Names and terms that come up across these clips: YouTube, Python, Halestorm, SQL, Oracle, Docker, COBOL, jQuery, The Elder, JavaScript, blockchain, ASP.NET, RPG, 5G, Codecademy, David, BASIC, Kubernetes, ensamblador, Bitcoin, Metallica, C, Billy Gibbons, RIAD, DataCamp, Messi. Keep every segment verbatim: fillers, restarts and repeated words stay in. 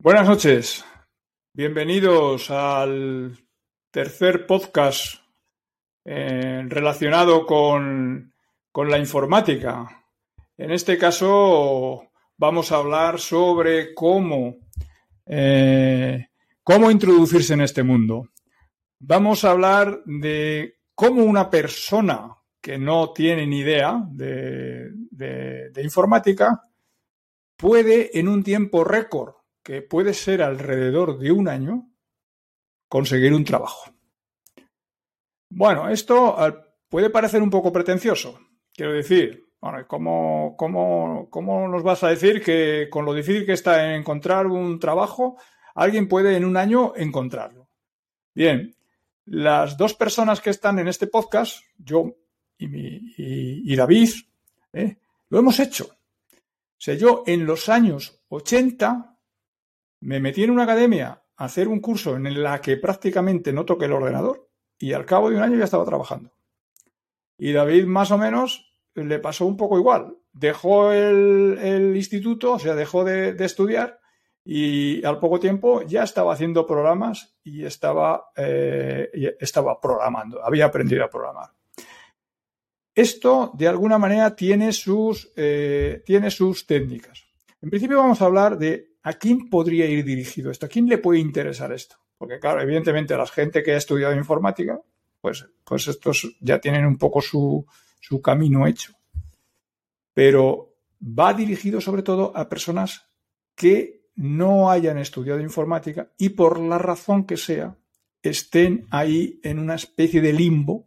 Buenas noches, bienvenidos al tercer podcast eh, relacionado con, con la informática. En este caso vamos a hablar sobre cómo, eh, cómo introducirse en este mundo. Vamos a hablar de cómo una persona que no tiene ni idea de, de, de informática puede en un tiempo récord, que puede ser alrededor de un año, conseguir un trabajo. Bueno, esto puede parecer un poco pretencioso. Quiero decir, bueno, ¿cómo, cómo, cómo nos vas a decir que con lo difícil que está encontrar un trabajo, alguien puede en un año encontrarlo? Bien, las dos personas que están en este podcast, yo y, mi, y, y David, ¿eh? lo hemos hecho. O sea, yo en los años ochenta... me metí en una academia a hacer un curso en la que prácticamente no toqué el ordenador y al cabo de un año ya estaba trabajando. Y David más o menos le pasó un poco igual. Dejó el, el instituto, o sea, dejó de, de estudiar y al poco tiempo ya estaba haciendo programas y estaba, eh, estaba programando, había aprendido a programar. Esto, de alguna manera, tiene sus, eh, tiene sus técnicas. En principio vamos a hablar de ¿a quién podría ir dirigido esto? ¿A quién le puede interesar esto? Porque, claro, evidentemente a la gente que ha estudiado informática, pues, pues estos ya tienen un poco su, su camino hecho. Pero va dirigido sobre todo a personas que no hayan estudiado informática y por la razón que sea, estén ahí en una especie de limbo,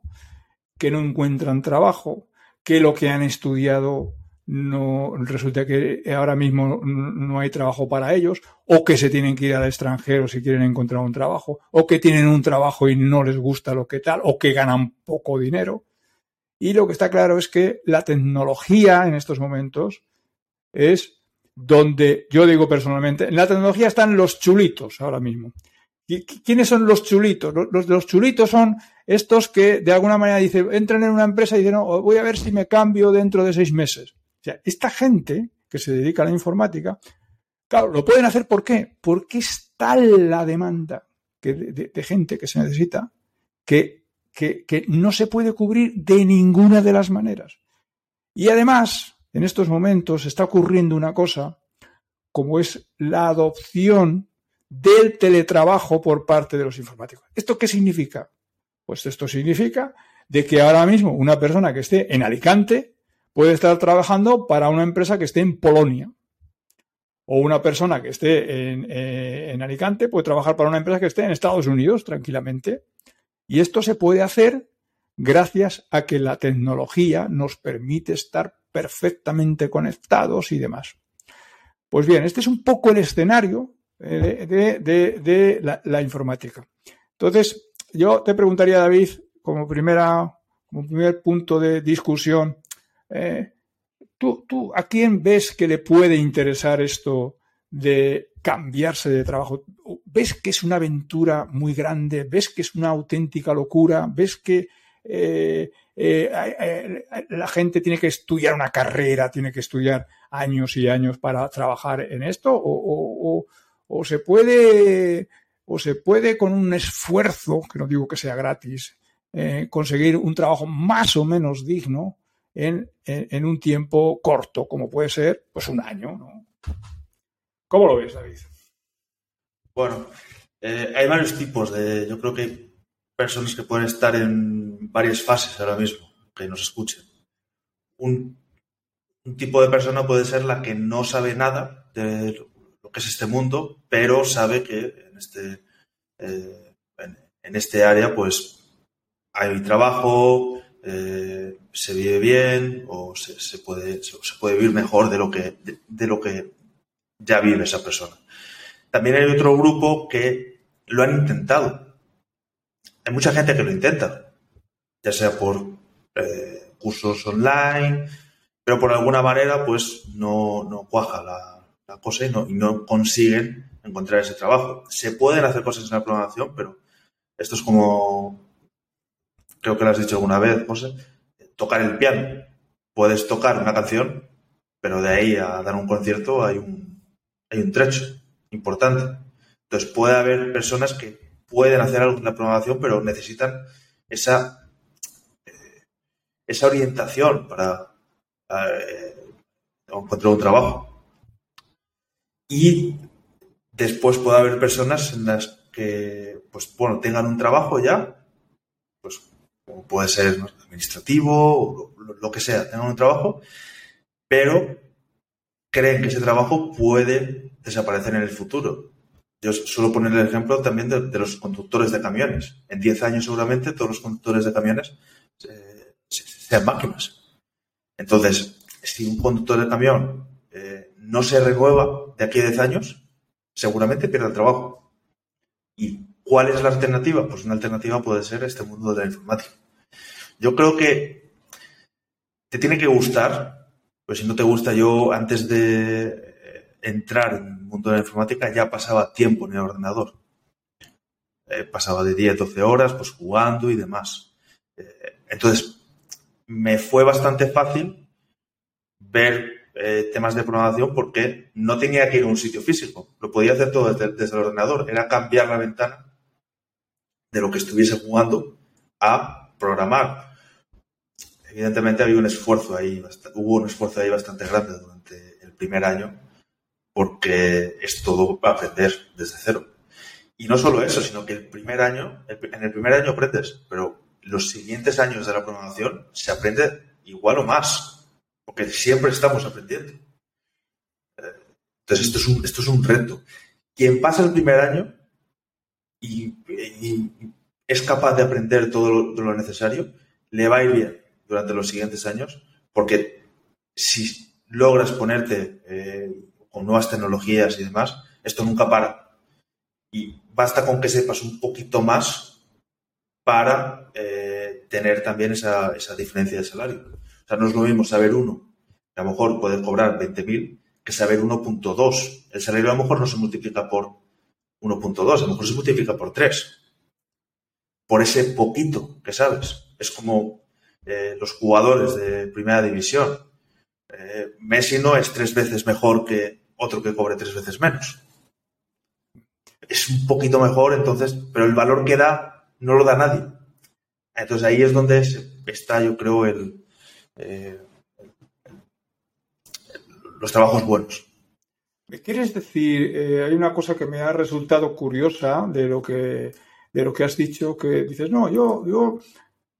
que no encuentran trabajo, que lo que han estudiado no resulta que ahora mismo no hay trabajo para ellos, o que se tienen que ir al extranjero si quieren encontrar un trabajo, o que tienen un trabajo y no les gusta lo que tal, o que ganan poco dinero. Y lo que está claro es que la tecnología en estos momentos es donde, yo digo personalmente, en la tecnología están los chulitos ahora mismo. ¿Y quiénes son los chulitos? Los, los chulitos son estos que de alguna manera dicen, entran en una empresa y dicen, no, voy a ver si me cambio dentro de seis meses. O sea, esta gente que se dedica a la informática, claro, lo pueden hacer, ¿por qué? Porque es tal la demanda que de, de, de gente que se necesita que, que, que no se puede cubrir de ninguna de las maneras. Y además, en estos momentos está ocurriendo una cosa, como es la adopción del teletrabajo por parte de los informáticos. ¿Esto qué significa? Pues esto significa de que ahora mismo una persona que esté en Alicante puede estar trabajando para una empresa que esté en Polonia. O una persona que esté en, eh, en Alicante puede trabajar para una empresa que esté en Estados Unidos tranquilamente. Y esto se puede hacer gracias a que la tecnología nos permite estar perfectamente conectados y demás. Pues bien, este es un poco el escenario eh, de, de, de, de la, la informática. Entonces, yo te preguntaría, David, como, primera, como primer punto de discusión, Eh, ¿tú, tú a quién ves que le puede interesar esto de cambiarse de trabajo? ¿Ves que es una aventura muy grande? ¿Ves que es una auténtica locura? ¿Ves que eh, eh, eh, la gente tiene que estudiar una carrera, tiene que estudiar años y años para trabajar en esto? ¿O, o, o, o se puede, o se puede con un esfuerzo, que no digo que sea gratis, eh, conseguir un trabajo más o menos digno En, en, en un tiempo corto, como puede ser pues un año, ¿no? ¿Cómo lo ves, David? Bueno, eh, hay varios tipos de, yo creo que hay personas que pueden estar en varias fases ahora mismo, que nos escuchen. Un, un tipo de persona puede ser la que no sabe nada de lo que es este mundo, pero sabe que en este, eh, en, en este área pues hay trabajo, Eh, se vive bien o se, se, puede, se, se puede vivir mejor de lo, que, de, de lo que ya vive esa persona. También hay otro grupo que lo han intentado. Hay mucha gente que lo intenta, ya sea por eh, cursos online, pero por alguna manera pues no, no cuaja la, la cosa y no, y no consiguen encontrar ese trabajo. Se pueden hacer cosas en la programación, pero esto es como... creo que lo has dicho alguna vez, José, tocar el piano. Puedes tocar una canción, pero de ahí a dar un concierto hay un, hay un trecho. importante. Entonces puede haber personas que pueden hacer algo en la programación, pero necesitan esa, eh, esa orientación para eh, encontrar un trabajo. Y después puede haber personas en las que, pues bueno, tengan un trabajo ya, pues como puede ser administrativo o lo, lo que sea, tengan un trabajo, pero creen que ese trabajo puede desaparecer en el futuro. Yo suelo poner el ejemplo también de, de los conductores de camiones. En diez años seguramente todos los conductores de camiones eh, sean máquinas. Entonces, si un conductor de camión eh, no se renueva de aquí a diez años, seguramente pierde el trabajo. ¿Y cuál es la alternativa? Pues una alternativa puede ser este mundo de la informática. Yo creo que te tiene que gustar, pues si no te gusta, yo antes de entrar en el mundo de la informática ya pasaba tiempo en el ordenador. Eh, pasaba de diez, doce horas pues jugando y demás. Eh, entonces, me fue bastante fácil ver eh, temas de programación porque no tenía que ir a un sitio físico. Lo podía hacer todo desde, desde el ordenador. Era cambiar la ventana de lo que estuviese jugando a programar. Evidentemente había un esfuerzo ahí, hubo un esfuerzo ahí bastante grande durante el primer año porque es todo aprender desde cero. Y no solo eso, sino que el primer año, en el primer año aprendes, pero los siguientes años de la programación se aprende igual o más. Porque siempre estamos aprendiendo. Entonces, esto es un, esto es un reto. Quien pasa el primer año y, y es capaz de aprender todo lo, lo necesario, le va a ir bien durante los siguientes años, porque si logras ponerte eh, con nuevas tecnologías y demás, esto nunca para. Y basta con que sepas un poquito más para eh, tener también esa, esa diferencia de salario. O sea, no es lo mismo saber uno, que a lo mejor poder cobrar veinte mil, que saber uno punto dos. El salario a lo mejor no se multiplica por uno punto dos, a lo mejor se multiplica por tres. Por ese poquito que sabes. Es como eh, los jugadores de primera división. Eh, Messi no es tres veces mejor que otro que cobre tres veces menos. Es un poquito mejor, entonces, pero el valor que da no lo da nadie. Entonces ahí es donde está, yo creo, el... Eh, los trabajos buenos. ¿Me quieres decir? Eh, hay una cosa que me ha resultado curiosa de lo que de lo que has dicho, que dices, no, yo yo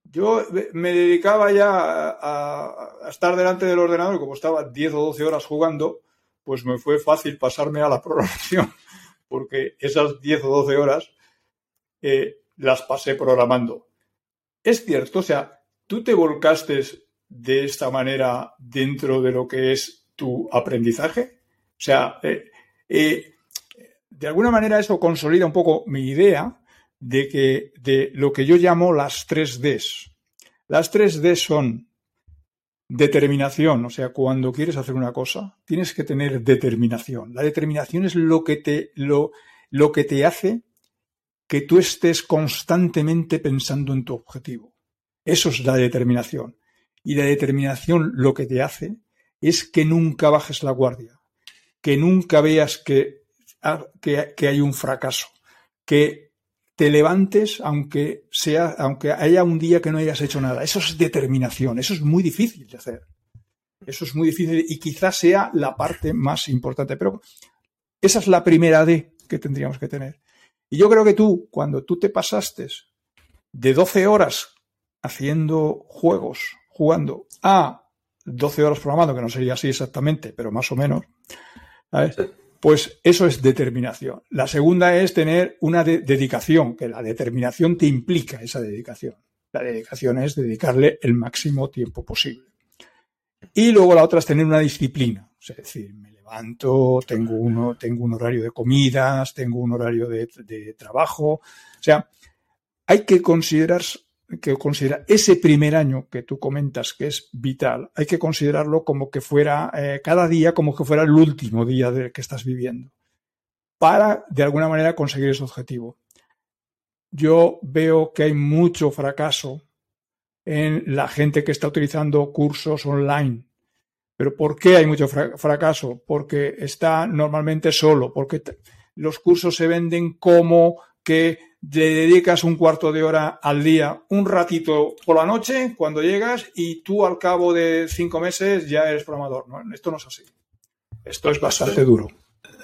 yo me dedicaba ya a, a estar delante del ordenador y como estaba diez o doce horas jugando, pues me fue fácil pasarme a la programación, porque esas diez o doce horas eh, las pasé programando. Es cierto, o sea, tú te volcaste de esta manera dentro de lo que es tu aprendizaje. O sea, eh, eh, de alguna manera eso consolida un poco mi idea de que de lo que yo llamo las tres Ds. Las tres Ds son determinación, o sea, cuando quieres hacer una cosa, tienes que tener determinación. La determinación es lo que te, lo, lo que te hace que tú estés constantemente pensando en tu objetivo. Eso es la determinación. Y la determinación lo que te hace es que nunca bajes la guardia, que nunca veas que, que, que hay un fracaso, que te levantes aunque sea, aunque haya un día que no hayas hecho nada. Eso es determinación, eso es muy difícil de hacer. Eso es muy difícil y quizás sea la parte más importante. Pero esa es la primera D que tendríamos que tener. Y yo creo que tú, cuando tú te pasaste de doce horas haciendo juegos, jugando a doce horas programando, que no sería así exactamente, pero más o menos, ¿sabes? Pues eso es determinación. La segunda es tener una de- dedicación, que la determinación te implica esa dedicación. La dedicación es dedicarle el máximo tiempo posible. Y luego la otra es tener una disciplina. Es decir, me levanto, tengo, uno, tengo un horario de comidas, tengo un horario de, de trabajo. O sea, hay que considerar... que considera ese primer año que tú comentas que es vital, hay que considerarlo como que fuera eh, cada día, como que fuera el último día del que estás viviendo, para de alguna manera conseguir ese objetivo. Yo veo que hay mucho fracaso en la gente que está utilizando cursos online. ¿Pero por qué hay mucho fra- fracaso? Porque está normalmente solo, porque t- los cursos se venden como que le dedicas un cuarto de hora al día, un ratito por la noche cuando llegas y tú al cabo de cinco meses ya eres programador, ¿no? Esto no es así. Esto es bastante duro.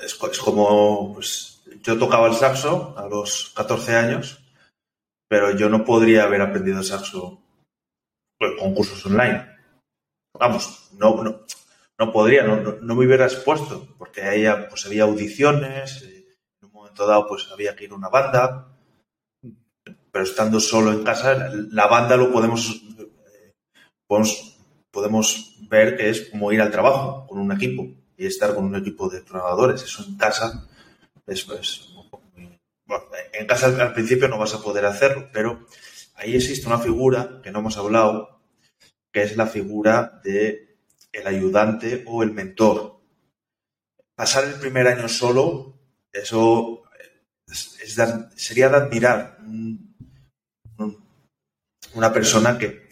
Es, es como, pues, yo tocaba el saxo a los catorce años, pero yo no podría haber aprendido el saxo pues, con cursos online. Vamos, no, no, no podría, no, no, no me hubiera expuesto, porque ahí pues, había audiciones, en un momento dado pues había que ir a una banda, pero estando solo en casa, la banda lo podemos, podemos, podemos ver que es como ir al trabajo con un equipo y estar con un equipo de programadores. Eso en casa, eso es, bueno, en casa al principio no vas a poder hacerlo, pero ahí existe una figura que no hemos hablado, que es la figura de el ayudante o el mentor. Pasar el primer año solo, eso es, es de, sería de admirar. Una persona que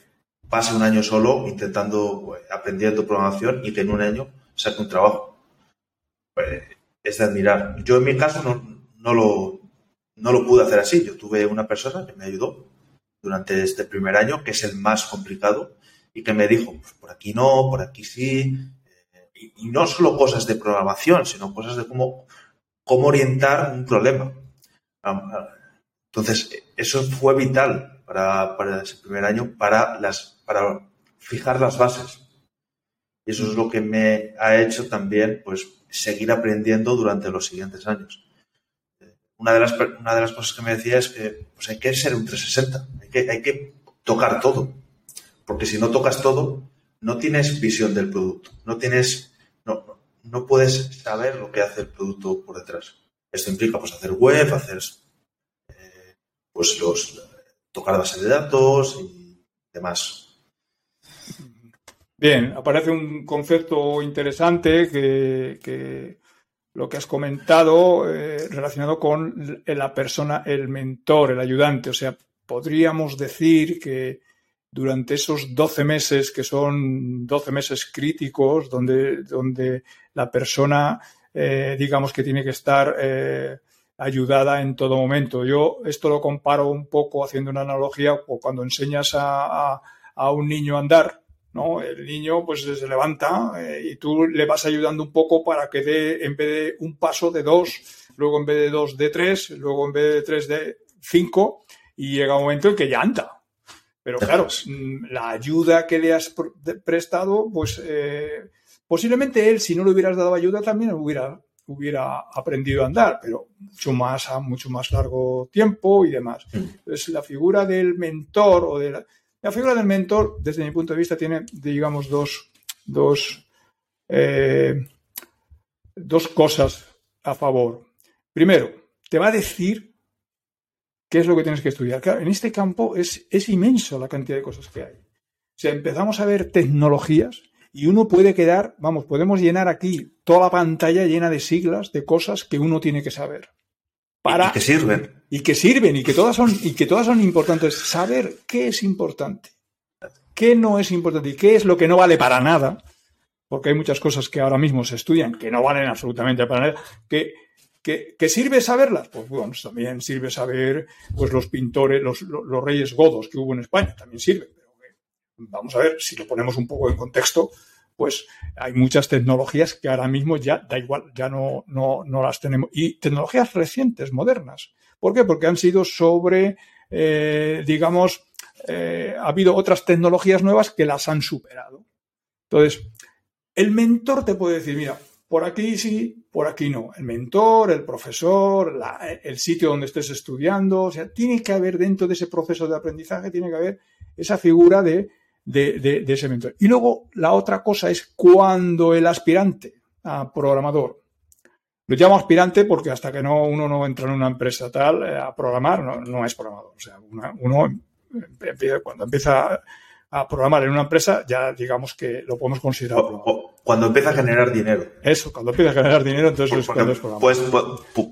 pase un año solo intentando, aprendiendo programación y que en un año saque un trabajo. Pues es de admirar. Yo en mi caso no, no, lo, no lo pude hacer así. Yo tuve una persona que me ayudó durante este primer año, que es el más complicado, y que me dijo, pues por aquí no, por aquí sí, eh, y, y no solo cosas de programación, sino cosas de cómo, cómo orientar un problema. Entonces, eso fue vital para, para ese primer año, para, las, para fijar las bases. Y eso es lo que me ha hecho también pues seguir aprendiendo durante los siguientes años. Una de las, una de las cosas que me decía es que pues hay que ser un trescientos sesenta, hay que, hay que tocar todo. Porque si no tocas todo, no tienes visión del producto, no tienes, no, no puedes saber lo que hace el producto por detrás. Esto implica pues hacer web, hacer eh, pues los tocar bases de datos y demás. Bien, aparece un concepto interesante que, que lo que has comentado eh, relacionado con la persona, el mentor, el ayudante. O sea, podríamos decir que durante esos doce meses, que son doce meses críticos, donde, donde la persona, eh, digamos que tiene que estar eh, ayudada en todo momento. Yo esto lo comparo un poco haciendo una analogía o cuando enseñas a, a, a un niño a andar, ¿no? El niño pues se levanta eh, y tú le vas ayudando un poco para que dé, en vez de un paso de dos, luego en vez de dos de tres, luego en vez de tres de cinco, y llega un momento en que ya anda. Pero claro, la ayuda que le has prestado, pues eh, posiblemente él, si no le hubieras dado ayuda, también hubiera, hubiera aprendido a andar, pero mucho más a mucho más largo tiempo y demás. Entonces, la figura del mentor o de la, la figura del mentor, desde mi punto de vista, tiene, digamos, dos, dos, eh, dos cosas a favor. Primero, te va a decir qué es lo que tienes que estudiar. Claro, en este campo es, es inmenso la cantidad de cosas que hay. O sea, empezamos a ver tecnologías y uno puede quedar, vamos, podemos llenar aquí toda la pantalla llena de siglas, de cosas que uno tiene que saber. Para, y que sirven. Y que sirven y que todas son, y que todas son importantes. Saber qué es importante, qué no es importante y qué es lo que no vale para nada, porque hay muchas cosas que ahora mismo se estudian que no valen absolutamente para nada, que ¿Que, ¿Que sirve saberlas? Pues bueno, también sirve saber pues los pintores, los, los, los reyes godos que hubo en España, también sirve. Pero vamos a ver, si lo ponemos un poco en contexto, pues hay muchas tecnologías que ahora mismo ya da igual, ya no, no, no las tenemos. Y tecnologías recientes, modernas. ¿Por qué? Porque han sido sobre, eh, digamos, eh, ha habido otras tecnologías nuevas que las han superado. Entonces, el mentor te puede decir, mira, por aquí sí, por aquí no. El mentor, el profesor, la, el sitio donde estés estudiando. O sea, tiene que haber dentro de ese proceso de aprendizaje, tiene que haber esa figura de, de, de, de ese mentor. Y luego la otra cosa es cuando el aspirante a programador, lo llamo aspirante porque hasta que no uno no entra en una empresa tal a programar, no, no es programador. O sea, una, uno cuando empieza a programar en una empresa, ya digamos que lo podemos considerar o, o, cuando empieza a generar dinero. Eso, cuando empieza a generar dinero, entonces Porque es cuando puedes,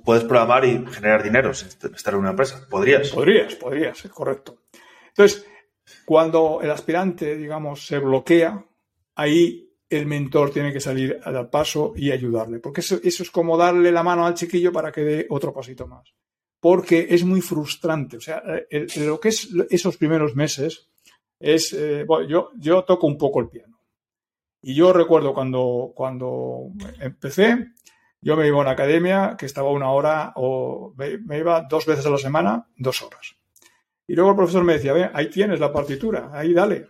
puedes programar y generar dinero sin estar en una empresa. Podrías. Podrías, podrías, es correcto. Entonces, cuando el aspirante, digamos, se bloquea, ahí el mentor tiene que salir a dar paso y ayudarle, porque eso, eso es como darle la mano al chiquillo para que dé otro pasito más, porque es muy frustrante. O sea, el, lo que es esos primeros meses es, eh, bueno, yo, yo toco un poco el piano. Y yo recuerdo cuando, cuando empecé, yo me iba a una academia que estaba una hora, o me, me iba dos veces a la semana, dos horas. Y luego el profesor me decía, ven, ahí tienes la partitura, ahí dale.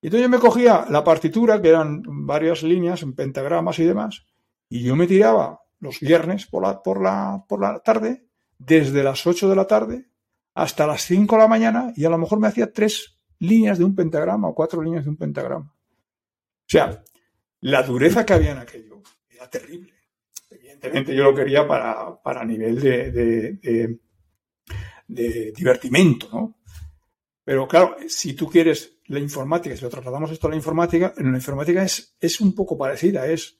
Y entonces yo me cogía la partitura, que eran varias líneas, en pentagramas y demás, y yo me tiraba los viernes por la, por la, por la tarde, desde las ocho de la tarde hasta las cinco de la mañana, y a lo mejor me hacía tres líneas de un pentagrama o cuatro líneas de un pentagrama. O sea, la dureza que había en aquello era terrible. Evidentemente yo lo quería para, para nivel de, de, de, de divertimento, ¿no? Pero claro, si tú quieres la informática, si lo trasladamos esto a la informática, en la informática es, es un poco parecida, es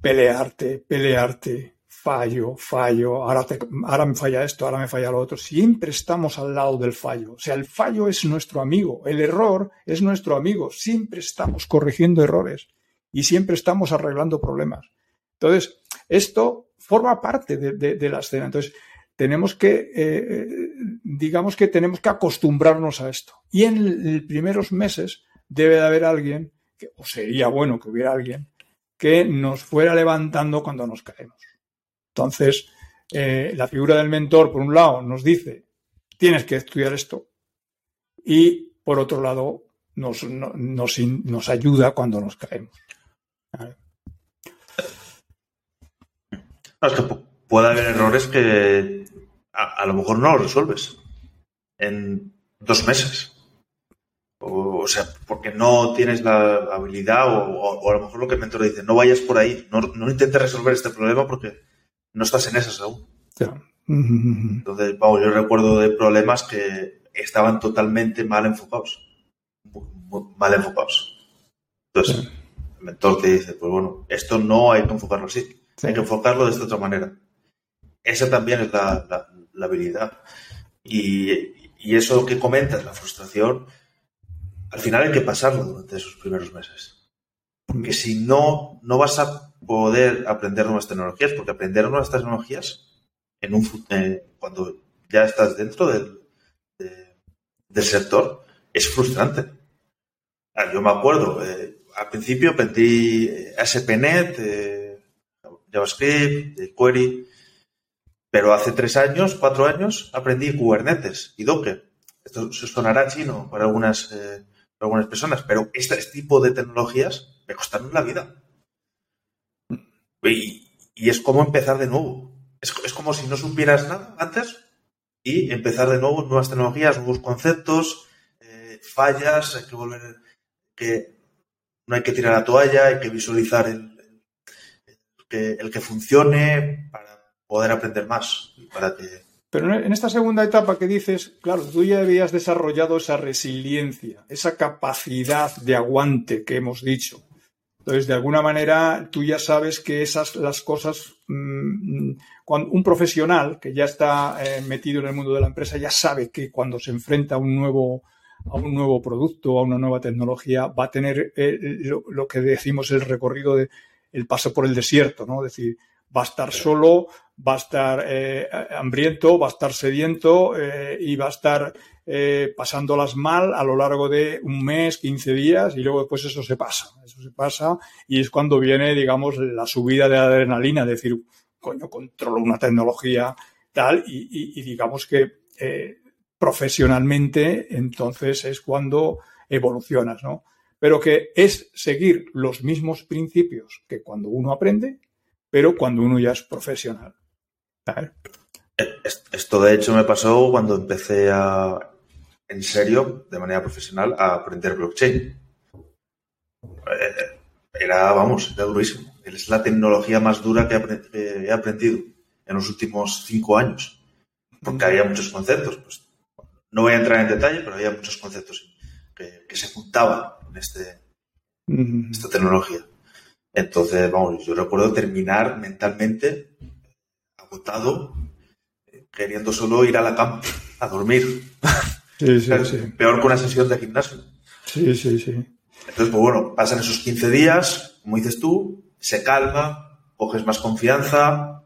pelearte, pelearte, fallo, fallo, ahora, te, ahora me falla esto, ahora me falla lo otro. Siempre estamos al lado del fallo. O sea, el fallo es nuestro amigo, el error es nuestro amigo. Siempre estamos corrigiendo errores y siempre estamos arreglando problemas. Entonces, esto forma parte de, de, de la escena. Entonces, tenemos que, eh, digamos que tenemos que acostumbrarnos a esto. Y en los primeros meses debe de haber alguien, que, o sería bueno que hubiera alguien, que nos fuera levantando cuando nos caemos. Entonces, eh, la figura del mentor, por un lado, nos dice, tienes que estudiar esto. Y, por otro lado, nos, no, nos, nos ayuda cuando nos caemos. ¿Vale? Es que puede haber errores que a, a lo mejor no los resuelves en dos meses. O, o sea, porque no tienes la habilidad o, o, o a lo mejor lo que el mentor dice, no vayas por ahí, no, no intentes resolver este problema porque... no estás en esas aún. Yeah. Entonces, vamos, yo recuerdo de problemas que estaban totalmente mal enfocados. Muy, muy mal enfocados. Entonces, yeah. El mentor te dice, pues bueno, esto no hay que enfocarlo así. Sí. Hay que enfocarlo de esta otra manera. Esa también es la, la, la habilidad. Y, y eso que comentas, la frustración, al final hay que pasarlo durante esos primeros meses. Porque si no, no vas a poder aprender nuevas tecnologías, porque aprender nuevas tecnologías en un eh, cuando ya estás dentro del, de, del sector es frustrante. Ah, yo me acuerdo, eh, al principio aprendí eh, A S P punto net, eh, JavaScript, jQuery, pero hace tres años, cuatro años, aprendí Kubernetes y Docker. Esto sonará chino para algunas, eh, para algunas personas, pero este tipo de tecnologías me costaron la vida. Y, y es como empezar de nuevo. Es, es como si no supieras nada antes y empezar de nuevo, nuevas tecnologías, nuevos conceptos, eh, fallas, hay que volver, que no hay que tirar la toalla, hay que visualizar el, el, el, que, el que funcione para poder aprender más. Y para que... Pero en esta segunda etapa que dices, claro, tú ya habías desarrollado esa resiliencia, esa capacidad de aguante que hemos dicho. Entonces, de alguna manera, tú ya sabes que esas las cosas, mmm, cuando un profesional que ya está eh, metido en el mundo de la empresa ya sabe que cuando se enfrenta a un nuevo, a un nuevo producto, a una nueva tecnología, va a tener eh, lo, lo que decimos el recorrido, de, el paso por el desierto, ¿no? Es decir, va a estar solo, va a estar eh, hambriento, va a estar sediento eh, y va a estar eh, pasándolas mal a lo largo de un mes, quince días y luego después eso se pasa, eso se pasa y es cuando viene, digamos, la subida de adrenalina, de decir, coño, controlo una tecnología tal y, y, y digamos que eh, profesionalmente entonces es cuando evolucionas, ¿no? Pero que es seguir los mismos principios que cuando uno aprende, pero cuando uno ya es profesional. ¿Vale? Esto, de hecho, me pasó cuando empecé a, en serio, de manera profesional, a aprender blockchain. Era, vamos, era durísimo. Es la tecnología más dura que he aprendido en los últimos cinco años, porque había muchos conceptos. Pues, no voy a entrar en detalle, pero había muchos conceptos que, que se juntaban en este, uh-huh. esta tecnología. Entonces, vamos, yo recuerdo terminar mentalmente agotado, queriendo solo ir a la cama a dormir. Sí, sí, sí. Peor que una sesión de gimnasio. Sí, sí, sí. Entonces, pues bueno, pasan esos quince días, como dices tú, se calma, coges más confianza,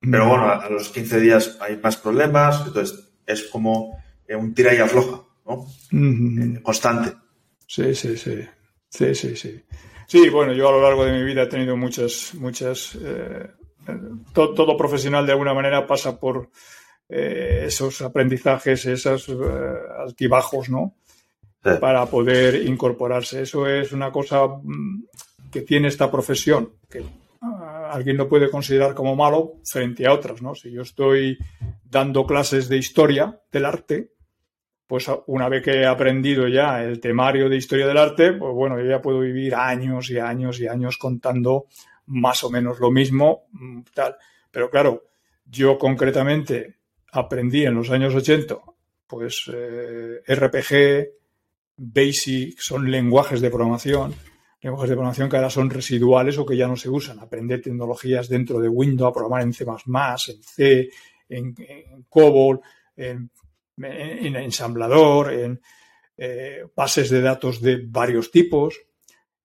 pero bueno, a los quince días hay más problemas, entonces es como un tira y afloja, ¿no? Uh-huh. Constante. Sí, sí, sí. Sí, sí, sí. Sí, bueno, yo a lo largo de mi vida he tenido muchas, muchas... Eh, todo, todo profesional de alguna manera pasa por eh, esos aprendizajes, esos eh, altibajos, ¿no? Sí. Para poder incorporarse. Eso es una cosa que tiene esta profesión, que alguien lo puede considerar como malo frente a otras, ¿no? Si yo estoy dando clases de historia del arte, pues una vez que he aprendido ya el temario de historia del arte, pues bueno, yo ya puedo vivir años y años y años contando más o menos lo mismo, tal. Pero claro, yo concretamente aprendí en los años ochenta, pues eh, R P G, BASIC, son lenguajes de programación, lenguajes de programación que ahora son residuales o que ya no se usan. Aprender tecnologías dentro de Windows, a programar en C más más, en C, en, en COBOL, en, en, en ensamblador, en eh, bases de datos de varios tipos.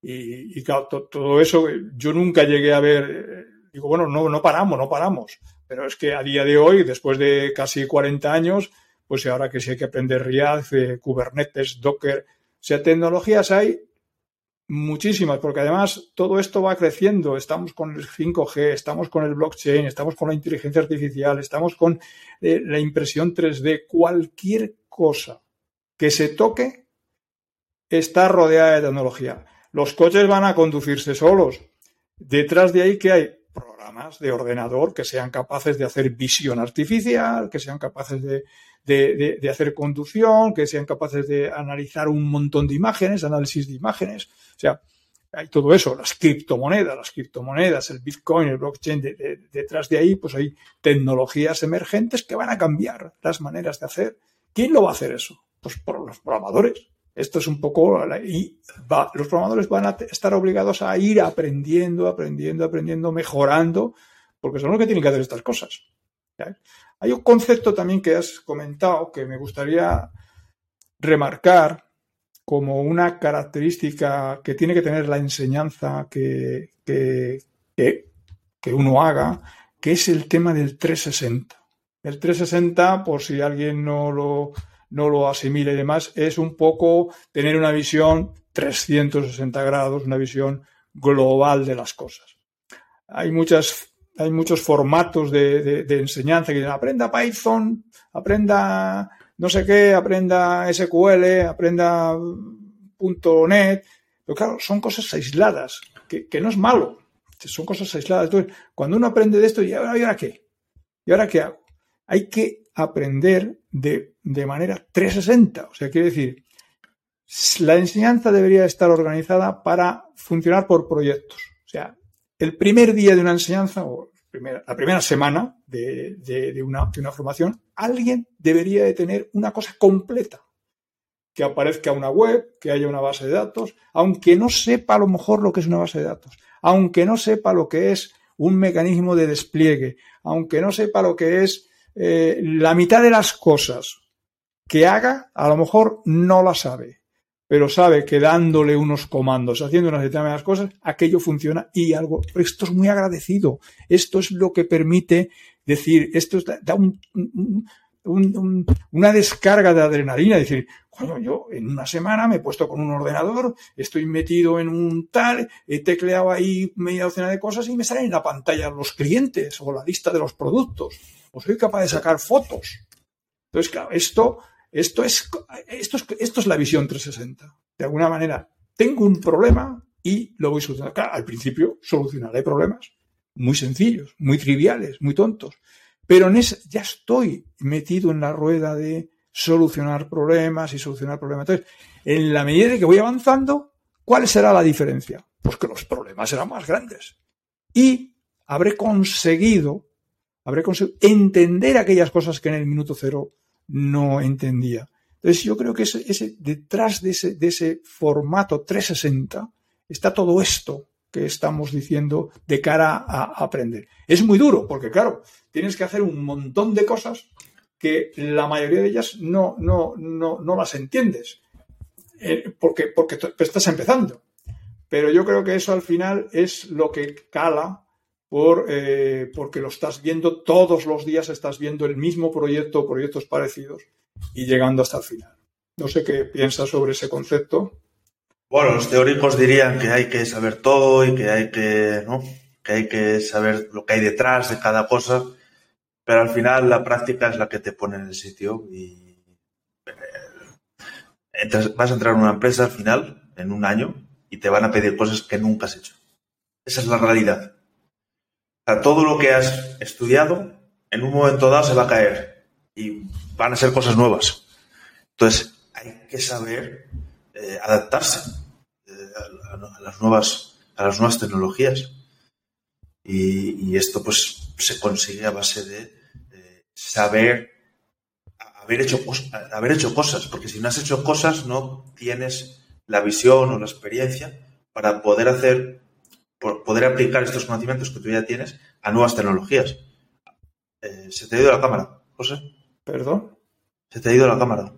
Y, y claro, to, todo eso yo nunca llegué a ver. Digo, bueno, no, no paramos, no paramos. Pero es que a día de hoy, después de casi cuarenta años, pues ahora que sí hay que aprender RIAD, eh, Kubernetes, Docker. O sea, tecnologías hay muchísimas, porque además todo esto va creciendo. Estamos con el cinco G, estamos con el blockchain, estamos con la inteligencia artificial, estamos con eh, la impresión tres D. Cualquier cosa que se toque está rodeada de tecnología. Los coches van a conducirse solos. Detrás de ahí que hay programas de ordenador que sean capaces de hacer visión artificial, que sean capaces de De, de, de hacer conducción, que sean capaces de analizar un montón de imágenes, análisis de imágenes. O sea, hay todo eso, las criptomonedas, las criptomonedas, el Bitcoin, el blockchain. De, de, detrás de ahí, pues hay tecnologías emergentes que van a cambiar las maneras de hacer. ¿Quién lo va a hacer eso? Pues por los programadores. Esto es un poco... La, y va, los programadores van a estar obligados a ir aprendiendo, aprendiendo, aprendiendo, mejorando, porque son los que tienen que hacer estas cosas. ¿Vale? Hay un concepto también que has comentado que me gustaría remarcar como una característica que tiene que tener la enseñanza que, que, que, que uno haga, que es el tema del trescientos sesenta. El trescientos sesenta, por si alguien no lo, no lo asimila y demás, es un poco tener una visión trescientos sesenta grados, una visión global de las cosas. Hay muchas... Hay muchos formatos de, de, de enseñanza que dicen, aprenda Python, aprenda no sé qué, aprenda S Q L, aprenda punto net. Pero claro, son cosas aisladas, que, que no es malo. Son cosas aisladas. Entonces, cuando uno aprende de esto, ¿y ahora, ¿y ahora qué? ¿Y ahora qué hago? Hay que aprender de, de manera trescientos sesenta. O sea, quiere decir, la enseñanza debería estar organizada para funcionar por proyectos. O sea, el primer día de una enseñanza o la primera semana de, de, de, una, de una formación, alguien debería de tener una cosa completa. Que aparezca una web, que haya una base de datos, aunque no sepa a lo mejor lo que es una base de datos, aunque no sepa lo que es un mecanismo de despliegue, aunque no sepa lo que es eh, la mitad de las cosas que haga, a lo mejor no la sabe. Pero sabe que dándole unos comandos, haciendo unas determinadas cosas, aquello funciona y algo. Esto es muy agradecido. Esto es lo que permite decir, esto es, da un, un, un, una descarga de adrenalina. Decir, coño, yo en una semana me he puesto con un ordenador, estoy metido en un tal, he tecleado ahí media docena de cosas y me salen en la pantalla los clientes o la lista de los productos. O soy capaz de sacar fotos. Entonces, claro, esto... Esto es, esto es, esto es la visión trescientos sesenta. De alguna manera, tengo un problema y lo voy solucionando. Claro, al principio solucionaré problemas muy sencillos, muy triviales, muy tontos. Pero en ese, ya estoy metido en la rueda de solucionar problemas y solucionar problemas. Entonces, en la medida de que voy avanzando, ¿cuál será la diferencia? Pues que los problemas serán más grandes. Y habré conseguido, habré conseguido entender aquellas cosas que en el minuto cero no entendía. Entonces yo creo que ese, ese, detrás de ese, de ese formato trescientos sesenta está todo esto que estamos diciendo de cara a, a aprender. Es muy duro porque, claro, tienes que hacer un montón de cosas que la mayoría de ellas no, no, no, no las entiendes. eh, porque, porque estás empezando. Pero yo creo que eso al final es lo que cala por, eh, porque lo estás viendo todos los días, estás viendo el mismo proyecto o proyectos parecidos y llegando hasta el final. No sé qué piensas sobre ese concepto. Bueno, los teóricos dirían que hay que saber todo y que hay que, ¿no? que hay que saber lo que hay detrás de cada cosa, pero al final la práctica es la que te pone en el sitio y eh, entras, vas a entrar en una empresa al final, en un año, y te van a pedir cosas que nunca has hecho. Esa es la realidad. O sea, todo lo que has estudiado, en un momento dado se va a caer y van a ser cosas nuevas. Entonces, hay que saber eh, adaptarse a, a, a las nuevas, a las nuevas tecnologías. Y, y esto pues se consigue a base de eh, saber haber hecho, cos- haber hecho cosas, porque si no has hecho cosas no tienes la visión o la experiencia para poder hacer, por poder aplicar estos conocimientos que tú ya tienes a nuevas tecnologías. Eh, ¿se te ha ido la cámara, José? ¿Perdón? ¿Se te ha ido la cámara?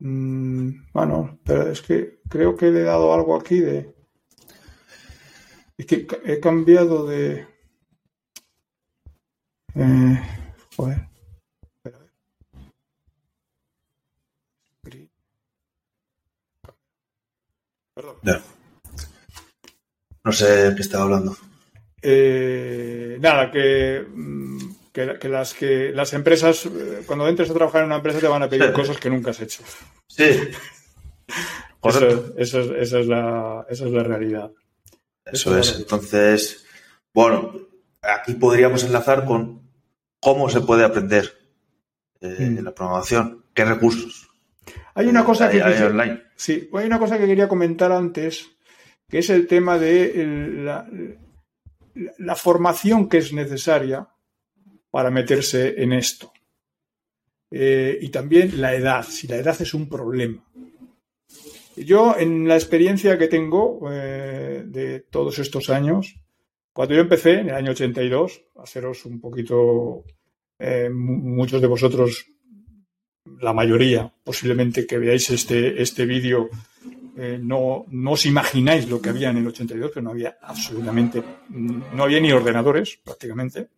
Mm, bueno, pero es que creo que le he dado algo aquí de... Es que he cambiado de... Eh, joder. Perdón. No. no sé qué estaba hablando. Eh, nada, que, que, que, las, que las empresas, cuando entres a trabajar en una empresa te van a pedir sí. cosas que nunca has hecho. Sí. Correcto. Eso, eso, esa, es la, esa es la realidad. Eso es. Entonces, bueno, aquí podríamos enlazar con cómo se puede aprender eh, mm. la programación, qué recursos. Hay una cosa que hay, hay, sí, hay una cosa que quería comentar antes, que es el tema de la, la formación que es necesaria para meterse en esto. Eh, y también la edad, si la edad es un problema. Yo, en la experiencia que tengo eh, de todos estos años, cuando yo empecé en el año ochenta y dos, haceros un poquito, eh, muchos de vosotros, la mayoría, posiblemente que veáis este, este vídeo, eh, no, no os imagináis lo que había en el ochenta y dos, pero no había absolutamente, no había ni ordenadores prácticamente.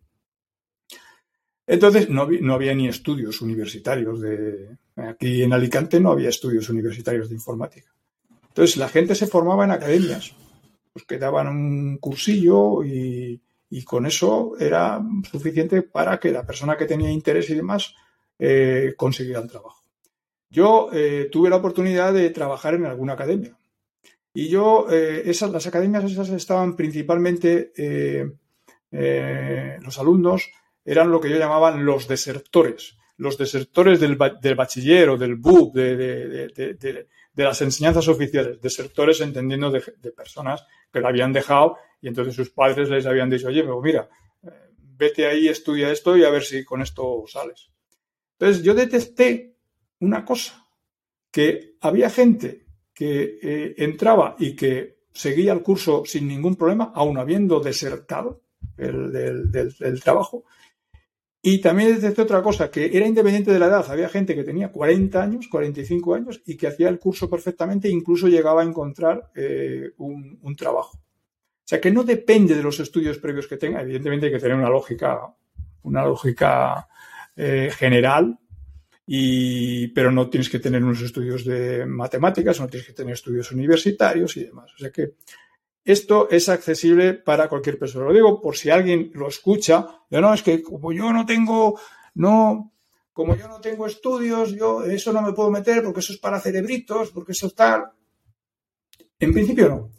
Entonces no, no había ni estudios universitarios de, aquí en Alicante no había estudios universitarios de informática. Entonces la gente se formaba en academias, pues que daban un cursillo y, y con eso era suficiente para que la persona que tenía interés y demás Eh, conseguirán trabajo. Yo eh, tuve la oportunidad de trabajar en alguna academia y yo, eh, esas, las academias esas estaban principalmente, eh, eh, los alumnos eran lo que yo llamaban los desertores, los desertores del, del bachiller o del B U P, de, de, de, de, de, de las enseñanzas oficiales, desertores entendiendo de, de personas que la habían dejado y entonces sus padres les habían dicho, oye, pues mira, vete ahí, estudia esto y a ver si con esto sales. Entonces, yo detecté una cosa, que había gente que eh, entraba y que seguía el curso sin ningún problema, aun habiendo desertado el, el, del, el trabajo. Y también detecté otra cosa, que era independiente de la edad. Había gente que tenía cuarenta años, cuarenta y cinco años, y que hacía el curso perfectamente e incluso llegaba a encontrar eh, un, un trabajo. O sea, que no depende de los estudios previos que tenga. Evidentemente hay que tener una lógica, una lógica... Eh, general, y, pero no tienes que tener unos estudios de matemáticas, no tienes que tener estudios universitarios y demás. O sea que esto es accesible para cualquier persona. Lo digo por si alguien lo escucha, yo no, es que como yo no tengo, no, como yo no tengo estudios, yo eso no me puedo meter porque eso es para cerebritos, porque eso es tal. En principio no.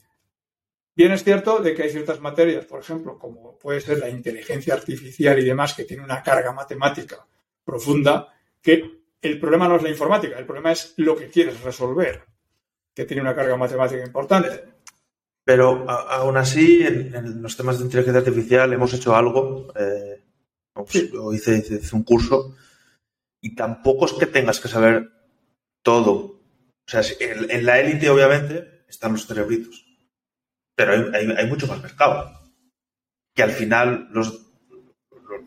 Bien es cierto de que hay ciertas materias, por ejemplo, como puede ser la inteligencia artificial y demás, que tiene una carga matemática profunda, que el problema no es la informática, el problema es lo que quieres resolver, que tiene una carga matemática importante. Pero a, aún así, en, en los temas de inteligencia artificial hemos hecho algo, eh, pues, sí. o hice, hice, hice un curso, y tampoco es que tengas que saber todo. O sea, en, en la élite, obviamente, están los cerebritos. Pero hay, hay, hay mucho más mercado. Que al final los,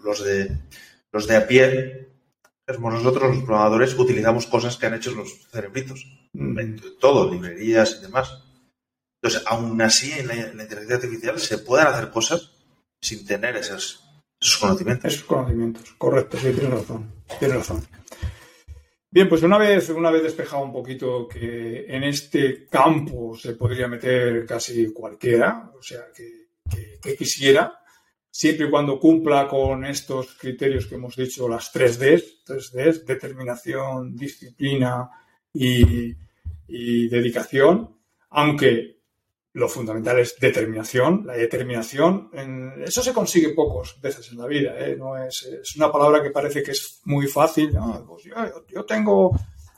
los, de, los de a pie nosotros los programadores utilizamos cosas que han hecho los cerebritos, todo, librerías y demás. Entonces, aún así, en la, en la inteligencia artificial se pueden hacer cosas sin tener esas, esos conocimientos. Esos conocimientos, correcto, sí, tienes razón, tienes razón. Bien, pues una vez, una vez despejado un poquito que en este campo se podría meter casi cualquiera, o sea, que, que, que quisiera, siempre y cuando cumpla con estos criterios que hemos dicho, las tres Ds, tres Ds, determinación, disciplina y, y dedicación, aunque lo fundamental es determinación. La determinación, en, eso se consigue pocas veces en la vida, ¿eh? No es, es una palabra que parece que es muy fácil, ¿no? Pues yo, yo tengo,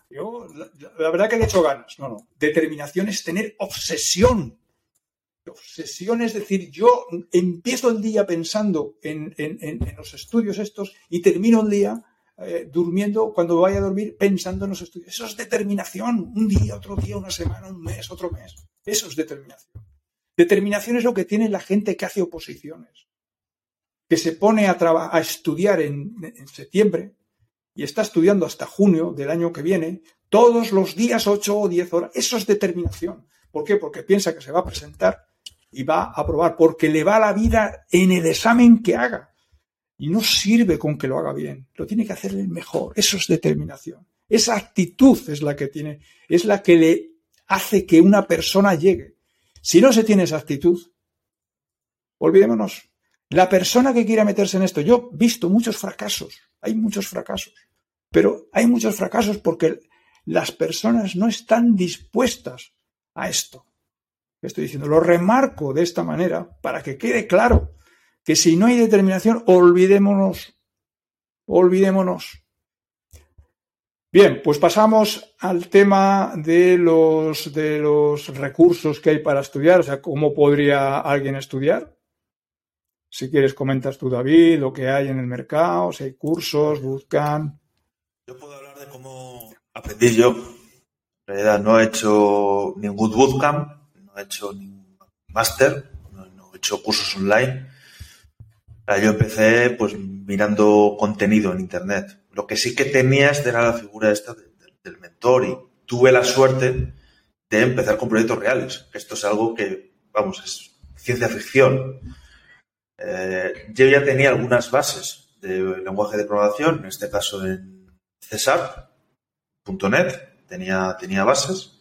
yo, la, la verdad que le echo ganas, no, no, determinación es tener obsesión. Obsesión, es decir, yo empiezo el día pensando en, en, en, en los estudios estos y termino el día eh, durmiendo, cuando vaya a dormir, pensando en los estudios. Eso es determinación. Un día, otro día, una semana, un mes, otro mes. Eso es determinación. Determinación es lo que tiene la gente que hace oposiciones, que se pone a, traba- a estudiar en, en septiembre y está estudiando hasta junio del año que viene, todos los días ocho o diez horas. Eso es determinación. ¿Por qué? Porque piensa que se va a presentar y va a aprobar, porque le va la vida en el examen que haga. Y no sirve con que lo haga bien, lo tiene que hacer el mejor. Eso es determinación. Esa actitud es la que tiene, es la que le hace que una persona llegue. Si no se tiene esa actitud, olvidémonos. La persona que quiera meterse en esto, yo he visto muchos fracasos, hay muchos fracasos, pero hay muchos fracasos porque las personas no están dispuestas a esto. Estoy diciendo, lo remarco de esta manera para que quede claro que si no hay determinación, olvidémonos, olvidémonos. Bien, pues pasamos al tema de los, de los recursos que hay para estudiar, o sea, ¿cómo podría alguien estudiar? Si quieres comentas tú, David, lo que hay en el mercado, si hay cursos, buscan. Yo puedo hablar de cómo aprendí yo. En realidad no he hecho ningún bootcamp, no he hecho ningún máster, no, no he hecho cursos online. Yo empecé pues mirando contenido en internet. Lo que sí que tenía era la figura esta de, de, del mentor, y tuve la suerte de empezar con proyectos reales. Esto es algo que, vamos, es ciencia ficción. Eh, yo ya tenía algunas bases de lenguaje de programación, en este caso en C punto net, tenía, tenía bases,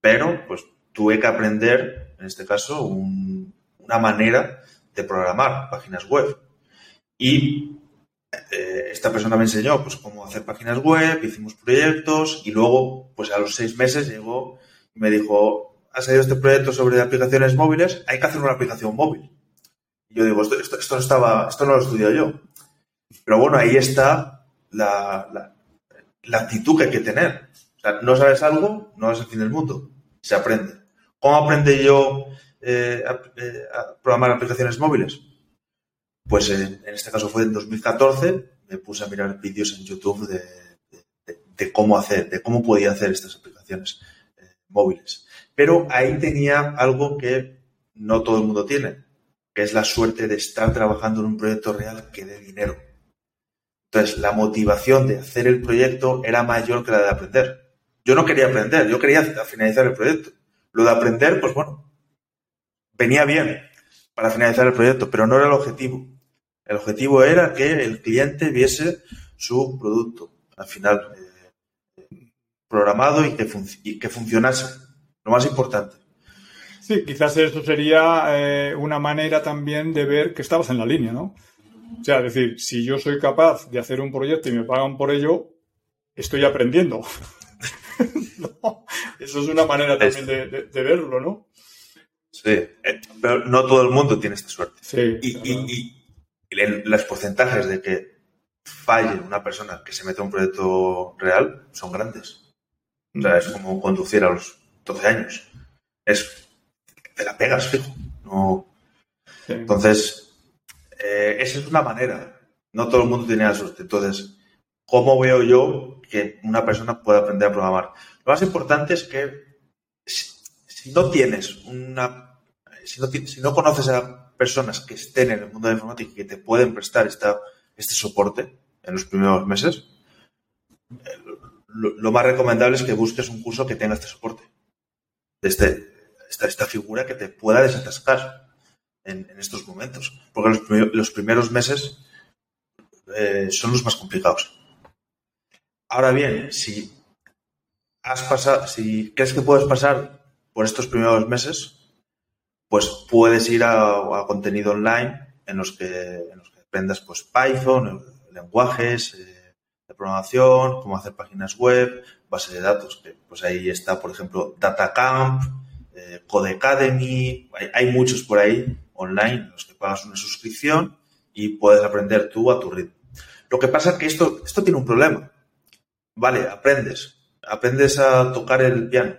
pero pues tuve que aprender, en este caso, un, una manera de programar páginas web. Y eh, esta persona me enseñó pues cómo hacer páginas web, hicimos proyectos y luego, pues a los seis meses llegó y me dijo, ha salido este proyecto sobre aplicaciones móviles, hay que hacer una aplicación móvil. Y yo digo, esto, esto, esto, no, estaba, esto no lo estudié yo. Pero bueno, ahí está la, la, la actitud que hay que tener. O sea, no sabes algo, no es el fin del mundo. Se aprende. ¿Cómo aprendí yo eh, a, eh, a programar aplicaciones móviles? Pues en, en este caso fue en dos mil catorce, me puse a mirar vídeos en YouTube de, de, de cómo hacer, de cómo podía hacer estas aplicaciones eh, móviles. Pero ahí tenía algo que no todo el mundo tiene, que es la suerte de estar trabajando en un proyecto real que dé dinero. Entonces, la motivación de hacer el proyecto era mayor que la de aprender. Yo no quería aprender, yo quería finalizar el proyecto. Lo de aprender, pues bueno, venía bien para finalizar el proyecto, pero no era el objetivo. El objetivo era que el cliente viese su producto al final eh, programado y que, func- y que funcionase, lo más importante. Sí, quizás eso sería eh, una manera también de ver que estabas en la línea, ¿no? O sea, es decir, si yo soy capaz de hacer un proyecto y me pagan por ello, estoy aprendiendo. No, eso es una manera también de, de, de verlo, ¿no? Sí, pero no todo el mundo tiene esta suerte. Sí, y, claro. y, y, y los porcentajes de que falle una persona que se mete a un proyecto real son grandes. O sea, es como conducir a los doce años. Es, te la pegas, fijo. No. Sí. Entonces, eh, esa es una manera. No todo el mundo tiene la suerte. Entonces, ¿cómo veo yo que una persona pueda aprender a programar? Lo más importante es que si no tienes una, si no, si no conoces a personas que estén en el mundo de la informática y que te pueden prestar esta, este soporte en los primeros meses, lo, lo más recomendable es que busques un curso que tenga este soporte, este, esta, esta figura que te pueda desatascar en, en estos momentos, porque los, primer, los primeros meses eh, son los más complicados. Ahora bien, si has pasado, si crees que puedes pasar por estos primeros meses, pues puedes ir a, a contenido online en los que, en los que aprendas pues Python, lenguajes eh, de programación, cómo hacer páginas web, bases de datos, que pues ahí está, por ejemplo, DataCamp, eh, Codecademy, hay, hay muchos por ahí online en los que pagas una suscripción y puedes aprender tú a tu ritmo. Lo que pasa es que esto, esto tiene un problema. Vale, aprendes, aprendes a tocar el piano,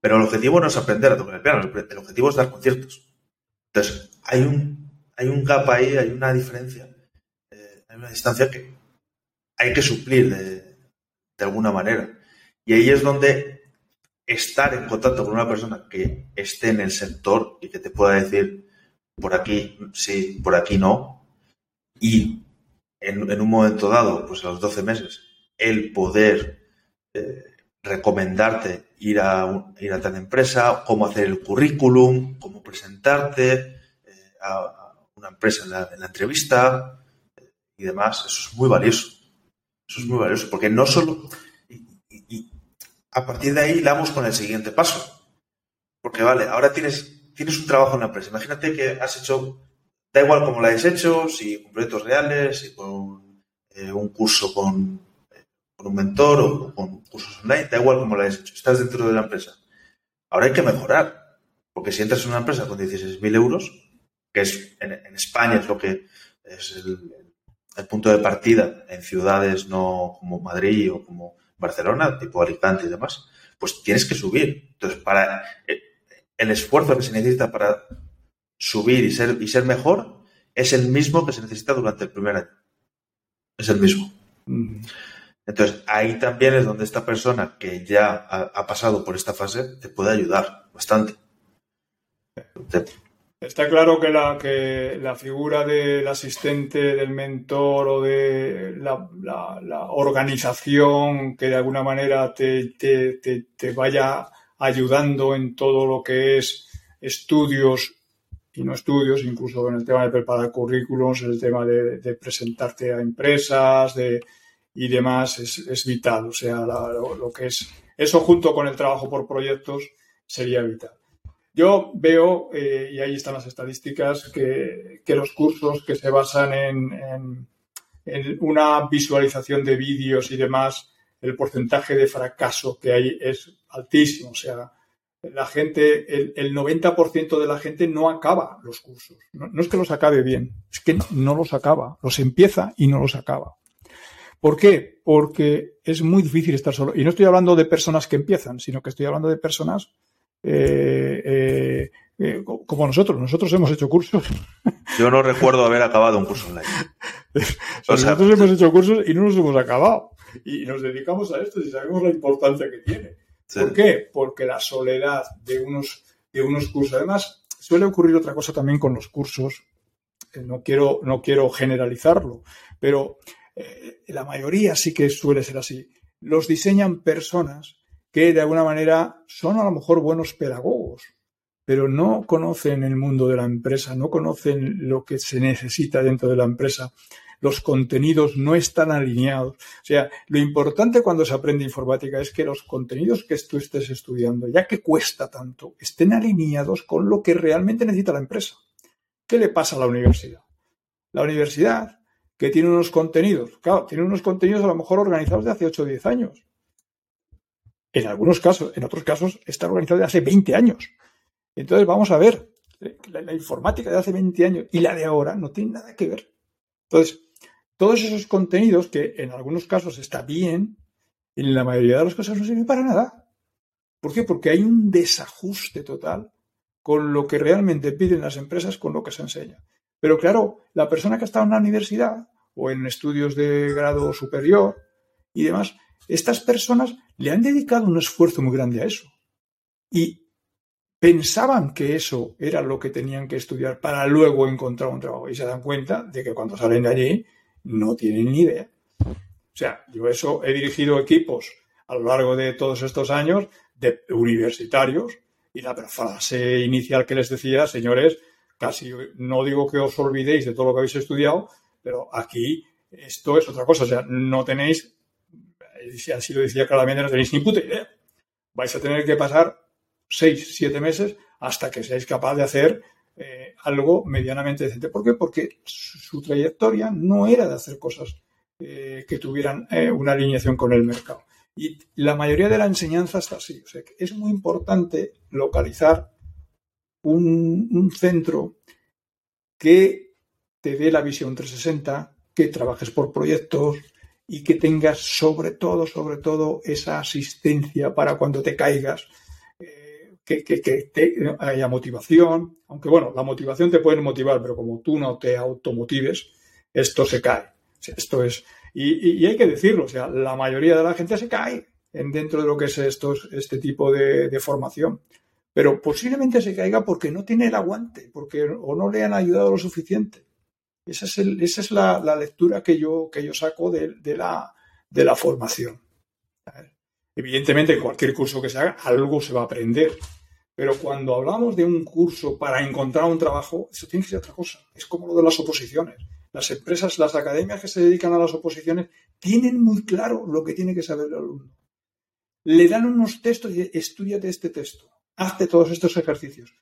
pero el objetivo no es aprender a tocar el piano, el objetivo es dar conciertos. Entonces, hay un, hay un gap ahí, hay una diferencia, eh, hay una distancia que hay que suplir de, de alguna manera. Y ahí es donde estar en contacto con una persona que esté en el sector y que te pueda decir por aquí sí, por aquí no. Y en, en un momento dado, pues a los doce meses, el poder eh, recomendarte ir a, ir a tal empresa, cómo hacer el currículum, cómo presentarte eh, a, a una empresa en la, en la entrevista eh, y demás. Eso es muy valioso. Eso es muy valioso porque no solo... Y, y, y a partir de ahí vamos con el siguiente paso. Porque, vale, ahora tienes, tienes un trabajo en la empresa. Imagínate que has hecho... Da igual cómo lo hayas hecho, si con proyectos reales, si con eh, un curso con... con un mentor o con cursos online, da igual cómo lo hayas hecho, estás dentro de la empresa. Ahora hay que mejorar, porque si entras en una empresa con dieciséis mil euros, que es en, en España es lo que es el, el punto de partida en ciudades no como Madrid o como Barcelona, tipo Alicante y demás, pues tienes que subir. Entonces, para el esfuerzo que se necesita para subir y ser, y ser mejor es el mismo que se necesita durante el primer año. Es el mismo. Mm. Entonces, ahí también es donde esta persona que ya ha, ha pasado por esta fase te puede ayudar bastante. Está claro que la, que la figura del asistente, del mentor o de la, la, la organización que de alguna manera te, te, te, te vaya ayudando en todo lo que es estudios y no estudios, incluso en el tema de preparar currículums, el tema de, de presentarte a empresas, de... y demás, es, es vital. O sea, la, lo, lo que es eso junto con el trabajo por proyectos sería vital. Yo veo, eh, y ahí están las estadísticas, que, que los cursos que se basan en, en, en una visualización de vídeos y demás, el porcentaje de fracaso que hay es altísimo. O sea, la gente, el, el noventa por ciento de la gente no acaba los cursos. No, no es que los acabe bien, es que no los acaba. Los empieza y no los acaba. ¿Por qué? Porque es muy difícil estar solo. Y no estoy hablando de personas que empiezan, sino que estoy hablando de personas eh, eh, eh, como nosotros. Nosotros hemos hecho cursos. Yo no recuerdo haber acabado un curso online. O sea, nosotros hemos hecho cursos y no nos hemos acabado. Y nos dedicamos a esto y sabemos la importancia que tiene. Sí. ¿Por qué? Porque la soledad de unos, de unos cursos. Además, suele ocurrir otra cosa también con los cursos. No quiero, no quiero generalizarlo, pero... la mayoría sí que suele ser así. Los diseñan personas que de alguna manera son a lo mejor buenos pedagogos, pero no conocen el mundo de la empresa, no conocen lo que se necesita dentro de la empresa. Los contenidos no están alineados. O sea, lo importante cuando se aprende informática es que los contenidos que tú estés estudiando, ya que cuesta tanto, estén alineados con lo que realmente necesita la empresa. ¿Qué le pasa a la universidad? La universidad... que tiene unos contenidos, claro, tiene unos contenidos a lo mejor organizados de hace ocho o diez años. En algunos casos, en otros casos, está organizado de hace veinte años. Entonces, vamos a ver, la, la informática de hace veinte años y la de ahora no tiene nada que ver. Entonces, todos esos contenidos que en algunos casos está bien, en la mayoría de los casos no sirven para nada. ¿Por qué? Porque hay un desajuste total con lo que realmente piden las empresas, con lo que se enseña. Pero claro, la persona que ha estado en la universidad o en estudios de grado superior y demás, estas personas le han dedicado un esfuerzo muy grande a eso. Y pensaban que eso era lo que tenían que estudiar para luego encontrar un trabajo. Y se dan cuenta de que cuando salen de allí no tienen ni idea. O sea, yo eso he dirigido equipos a lo largo de todos estos años de universitarios y la frase inicial que les decía, señores, casi no digo que os olvidéis de todo lo que habéis estudiado, pero aquí esto es otra cosa. O sea, no tenéis, así lo decía claramente, no tenéis ni puta idea. Vais a tener que pasar seis, siete meses hasta que seáis capaz de hacer eh, algo medianamente decente. ¿Por qué? Porque su, su trayectoria no era de hacer cosas eh, que tuvieran eh, una alineación con el mercado. Y la mayoría de la enseñanza está así. O sea, que es muy importante localizar un, un centro que te dé la visión trescientos sesenta, que trabajes por proyectos y que tengas sobre todo, sobre todo, esa asistencia para cuando te caigas. Que, que, que te, haya motivación, aunque bueno, la motivación te puede motivar, pero como tú no te automotives, esto se cae. O sea, esto es, y, y, y hay que decirlo, o sea, la mayoría de la gente se cae en dentro de lo que es estos, este tipo de, de formación, pero posiblemente se caiga porque no tiene el aguante, porque o no le han ayudado lo suficiente. Esa es, el, esa es la, la lectura que yo, que yo saco de, de, la, de la formación. A ver. Evidentemente, en cualquier curso que se haga, algo se va a aprender. Pero cuando hablamos de un curso para encontrar un trabajo, eso tiene que ser otra cosa. Es como lo de las oposiciones. Las empresas, las academias que se dedican a las oposiciones tienen muy claro lo que tiene que saber el alumno. Le dan unos textos y dicen, estúdiate este texto, hazte todos estos ejercicios,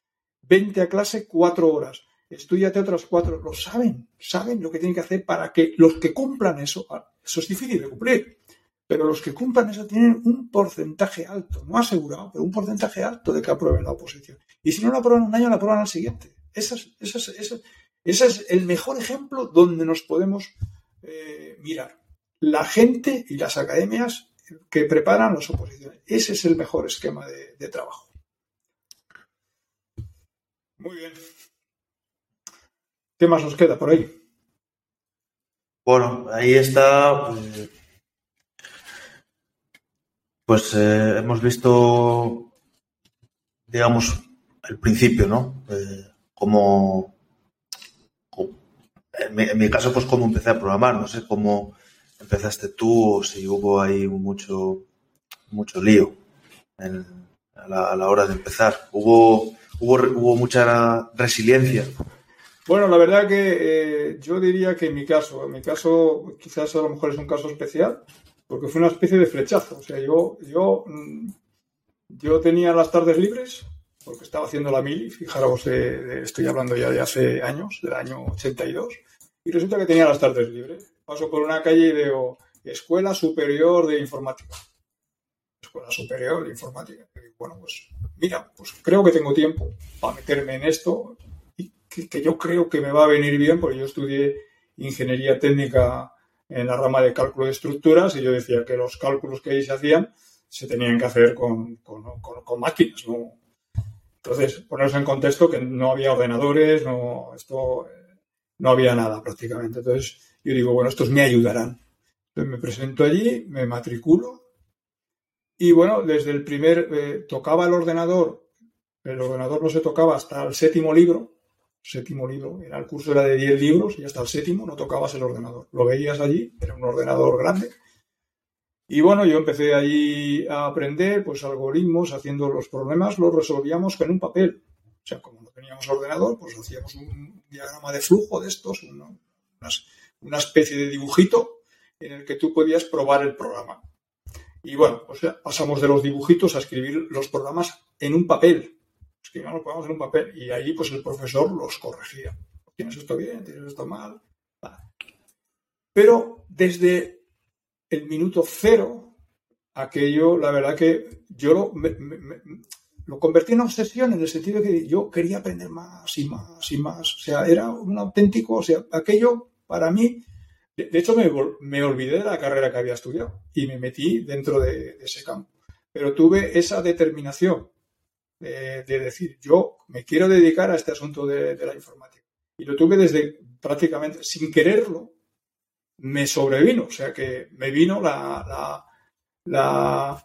vente a clase cuatro horas, estúdiate otras cuatro. Lo saben, saben lo que tienen que hacer para que los que cumplan eso, eso es difícil de cumplir, pero los que cumplan eso tienen un porcentaje alto, no asegurado, pero un porcentaje alto de que aprueben la oposición. Y si no la aprueban un año, la aprueban al siguiente. Ese es, esa es, esa es, esa es el mejor ejemplo donde nos podemos eh, mirar. La gente y las academias que preparan las oposiciones. Ese es el mejor esquema de, de trabajo. Muy bien. ¿Qué más nos queda por ahí? Bueno, ahí está... Pues... Pues eh, hemos visto, digamos, el principio, ¿no? Eh, como, en mi, en mi caso, pues cómo empecé a programar. No sé cómo empezaste tú o si hubo ahí mucho, mucho lío en, a, la, a la hora de empezar. ¿Hubo, hubo, hubo mucha resiliencia? Bueno, la verdad que eh, yo diría que en mi caso, en mi caso quizás a lo mejor es un caso especial, porque fue una especie de flechazo. O sea, yo, yo, yo tenía las tardes libres, porque estaba haciendo la mili, fijaros, de, de, estoy hablando ya de hace años, del año ochenta y dos, y resulta que tenía las tardes libres. Paso por una calle y veo Escuela Superior de Informática. Escuela Superior de Informática. Y bueno, pues mira, pues creo que tengo tiempo para meterme en esto, y que, que yo creo que me va a venir bien, porque yo estudié ingeniería técnica en la rama de cálculo de estructuras, y yo decía que los cálculos que ahí se hacían se tenían que hacer con, con, con, con máquinas, ¿no? Entonces, poneros en contexto que no había ordenadores, no, esto, no había nada prácticamente. Entonces, yo digo, bueno, estos me ayudarán. Entonces, me presento allí, me matriculo, y bueno, desde el primer, eh, tocaba el ordenador, el ordenador no se tocaba hasta el séptimo libro, séptimo libro, era el curso era de diez libros y hasta el séptimo no tocabas el ordenador. Lo veías allí, era un ordenador grande. Y bueno, yo empecé allí a aprender pues algoritmos, haciendo los problemas, los resolvíamos con un papel. O sea, como no teníamos ordenador, pues hacíamos un diagrama de flujo de estos, una, una especie de dibujito en el que tú podías probar el programa. Y bueno, o sea, pasamos de los dibujitos a escribir los programas en un papel. Que no lo podemos hacer un papel, y ahí pues el profesor los corregía. Tienes esto bien, tienes esto mal. Vale. Pero desde el minuto cero, aquello, la verdad que yo lo, me, me, lo convertí en obsesión, en el sentido que yo quería aprender más y más y más. O sea, era un auténtico, o sea, aquello para mí, de, de hecho me, me olvidé de la carrera que había estudiado y me metí dentro de, de ese campo. Pero tuve esa determinación De, de decir, yo me quiero dedicar a este asunto de, de la informática. Y lo tuve desde prácticamente, sin quererlo, me sobrevino. O sea, que me vino la, la, la,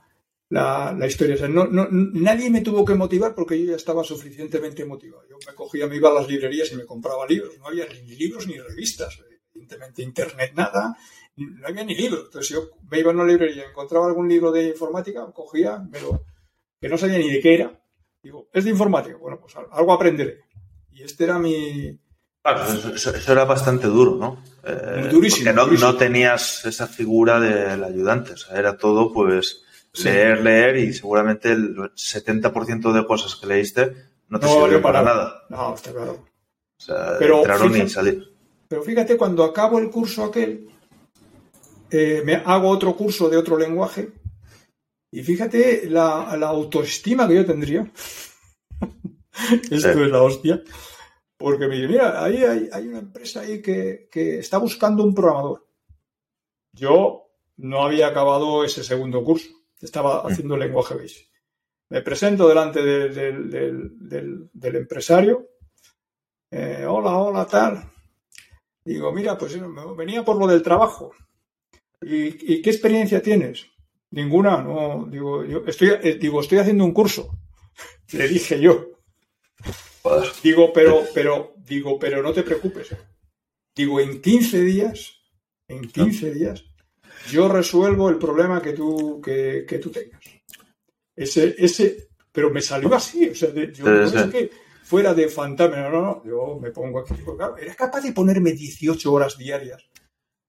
la, la historia. O sea, no, no, nadie me tuvo que motivar porque yo ya estaba suficientemente motivado. Yo me cogía, me iba a las librerías y me compraba libros. No había ni libros ni revistas, evidentemente internet nada, no había ni libro. Entonces yo me iba a una librería, encontraba algún libro de informática, cogía, me lo, que no sabía ni de qué era. Digo, es de informática, bueno, pues algo aprenderé. Y este era mi... Claro, eso, eso era bastante duro, ¿no? Eh, durísimo. Porque no, durísimo. No tenías esa figura del ayudante, o sea, era todo, pues, sí. leer, leer, y seguramente el setenta por ciento de cosas que leíste no te no, sirvió para nada. No, está claro. O sea, pero entraron fíjate, y salir. Pero fíjate, cuando acabo el curso aquel, eh, me hago otro curso de otro lenguaje, y fíjate la, la autoestima que yo tendría. Esto sí. Es la hostia. Porque me dice, mira, ahí hay, hay una empresa ahí que, que está buscando un programador. Yo no había acabado ese segundo curso. Estaba haciendo lenguaje base. Me presento delante del, del, del, del, del empresario. Eh, hola, hola, tal. Digo, mira, pues venía por lo del trabajo. ¿Y, y qué experiencia tienes? Ninguna, no. Digo, yo estoy, eh, digo, estoy haciendo un curso. Le dije yo. Digo, pero, pero, digo, pero no te preocupes. Digo, en quince días, en quince días, yo resuelvo el problema que tú, que, que tú tengas. Ese, ese, pero me salió así. O sea, de, yo no es que fuera de fantasma, no, no, no, yo me pongo aquí. Digo, claro, ¿eres capaz de ponerme dieciocho horas diarias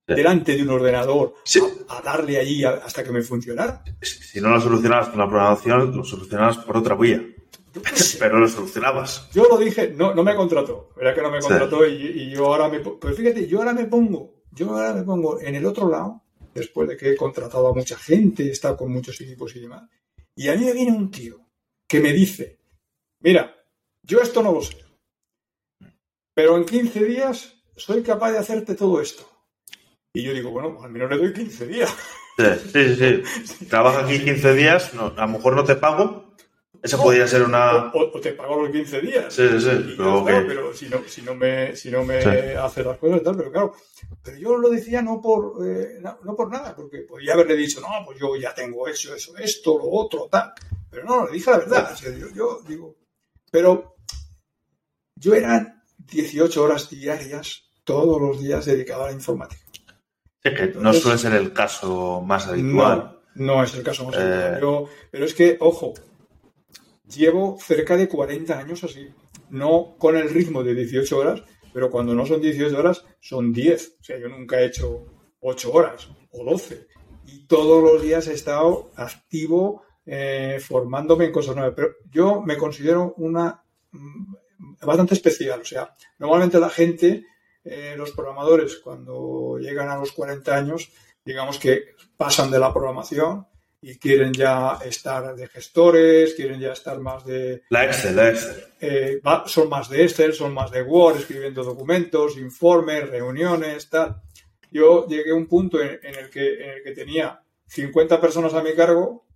delante de un ordenador sí. a, a darle allí hasta que me funcionara? Si no lo solucionabas con la programación, lo solucionabas por otra vía. Pero lo solucionabas. Yo lo dije, no, no me contrató. Era que no me contrató sí. y, y yo ahora me... Pues fíjate, yo ahora me pongo, yo ahora me pongo en el otro lado, después de que he contratado a mucha gente, he estado con muchos equipos y demás, y a mí me viene un tío que me dice, mira, yo esto no lo sé, pero en quince días soy capaz de hacerte todo esto. Y yo digo, bueno, al menos le doy quince días. Sí, sí, sí. Trabajas aquí quince días, no, a lo mejor no te pago. Eso no, podría ser una... O, o te pago los quince días. Sí, sí, sí. Pero, okay. Claro, pero si no, si no me, si no me sí. hace las cosas y tal, pero claro. Pero yo lo decía no por eh, no, no por nada, porque podría haberle dicho, no, pues yo ya tengo eso, eso, esto, lo otro, tal. Pero no, le dije la verdad. O sea, yo, yo digo... Pero yo eran dieciocho horas diarias, todos los días dedicado a la informática. Es que entonces, no suele ser el caso más habitual. No, no es el caso más eh... habitual. Yo, pero es que, ojo... Llevo cerca de cuarenta años así, no con el ritmo de dieciocho horas, pero cuando no son dieciocho horas, son diez. O sea, yo nunca he hecho ocho horas o doce. Y todos los días he estado activo, eh, formándome en cosas nuevas. Pero yo me considero una bastante especial. O sea, normalmente la gente, eh, los programadores, cuando llegan a los cuarenta años, digamos que pasan de la programación, y quieren ya estar de gestores, quieren ya estar más de... La Excel, la Excel. Eh, son más de Excel, son más de Word, escribiendo documentos, informes, reuniones, tal. Yo llegué a un punto en, en, el que, en el que tenía cincuenta personas a mi cargo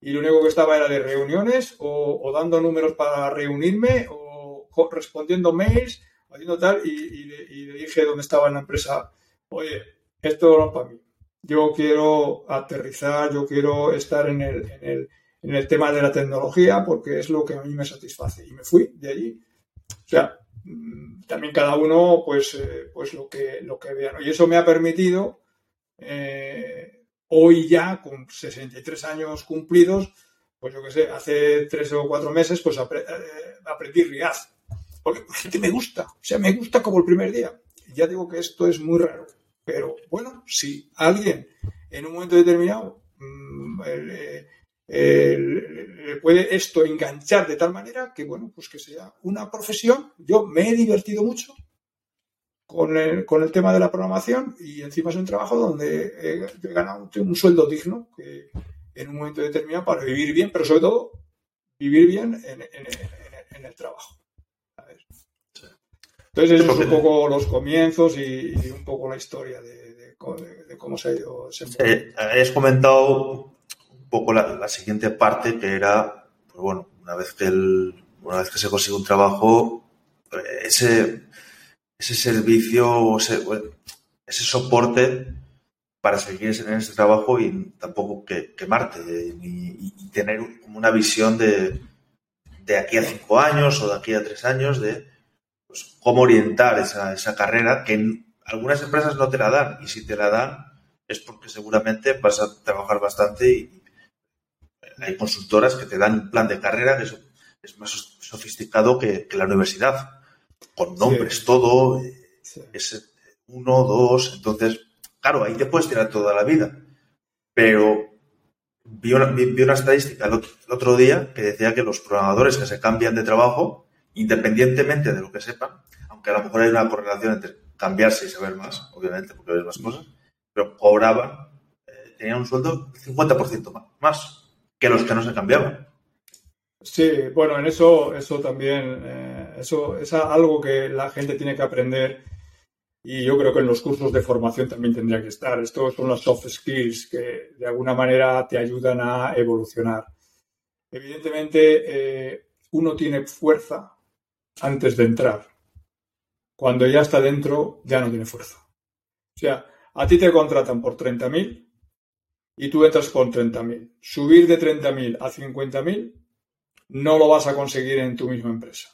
y lo único que estaba era de reuniones o, o dando números para reunirme o respondiendo mails, haciendo tal, y, y, le, y le dije dónde estaba en la empresa, oye, esto no es para mí. Yo quiero aterrizar, yo quiero estar en el, en el, en el tema de la tecnología porque es lo que a mí me satisface. Y me fui de allí. O sea, también cada uno, pues, eh, pues lo que, lo que vea. Y eso me ha permitido, eh, hoy ya, con sesenta y tres años cumplidos, pues yo qué sé, hace tres o cuatro meses, pues apre, eh, aprendí RIAD. Porque, porque me gusta. O sea, me gusta como el primer día. Ya digo que esto es muy raro. Pero, bueno, si alguien en un momento determinado le, le, le puede esto enganchar de tal manera que, bueno, pues que sea una profesión. Yo me he divertido mucho con el, con el tema de la programación y encima es un trabajo donde he, he ganado un, un sueldo digno que en un momento determinado para vivir bien, pero sobre todo vivir bien en, en, en, el, en el trabajo. Entonces, eso es un poco los comienzos y, y un poco la historia de, de, de, de cómo se ha ido. Sí, has comentado un poco la, la siguiente parte, que era, pues bueno, una vez que el, una vez que se consigue un trabajo, ese, ese servicio, ese, bueno, ese soporte para seguir en ese trabajo y tampoco que, quemarte y, y tener como una visión de, de aquí a cinco años o de aquí a tres años de cómo orientar esa, esa carrera que algunas empresas no te la dan y si te la dan es porque seguramente vas a trabajar bastante y hay consultoras que te dan un plan de carrera que es más sofisticado que, que la universidad, con nombres, sí. todo, sí. es uno, dos, entonces, claro, ahí te puedes tirar toda la vida, pero vi una, vi una estadística el otro, el otro día que decía que los programadores que se cambian de trabajo, independientemente de lo que sepan, aunque a lo mejor hay una correlación entre cambiarse y saber más, obviamente, porque ves más cosas, pero cobraban, eh, tenían un sueldo cincuenta por ciento más, más que los que no se cambiaban. Sí, bueno, en eso, eso también, eh, eso es algo que la gente tiene que aprender y yo creo que en los cursos de formación también tendría que estar. Estos son los soft skills que de alguna manera te ayudan a evolucionar. Evidentemente, eh, uno tiene fuerza antes de entrar. Cuando ya está dentro, ya no tiene fuerza. O sea, a ti te contratan por treinta mil y tú entras con treinta mil. Subir de treinta mil a cincuenta mil no lo vas a conseguir en tu misma empresa.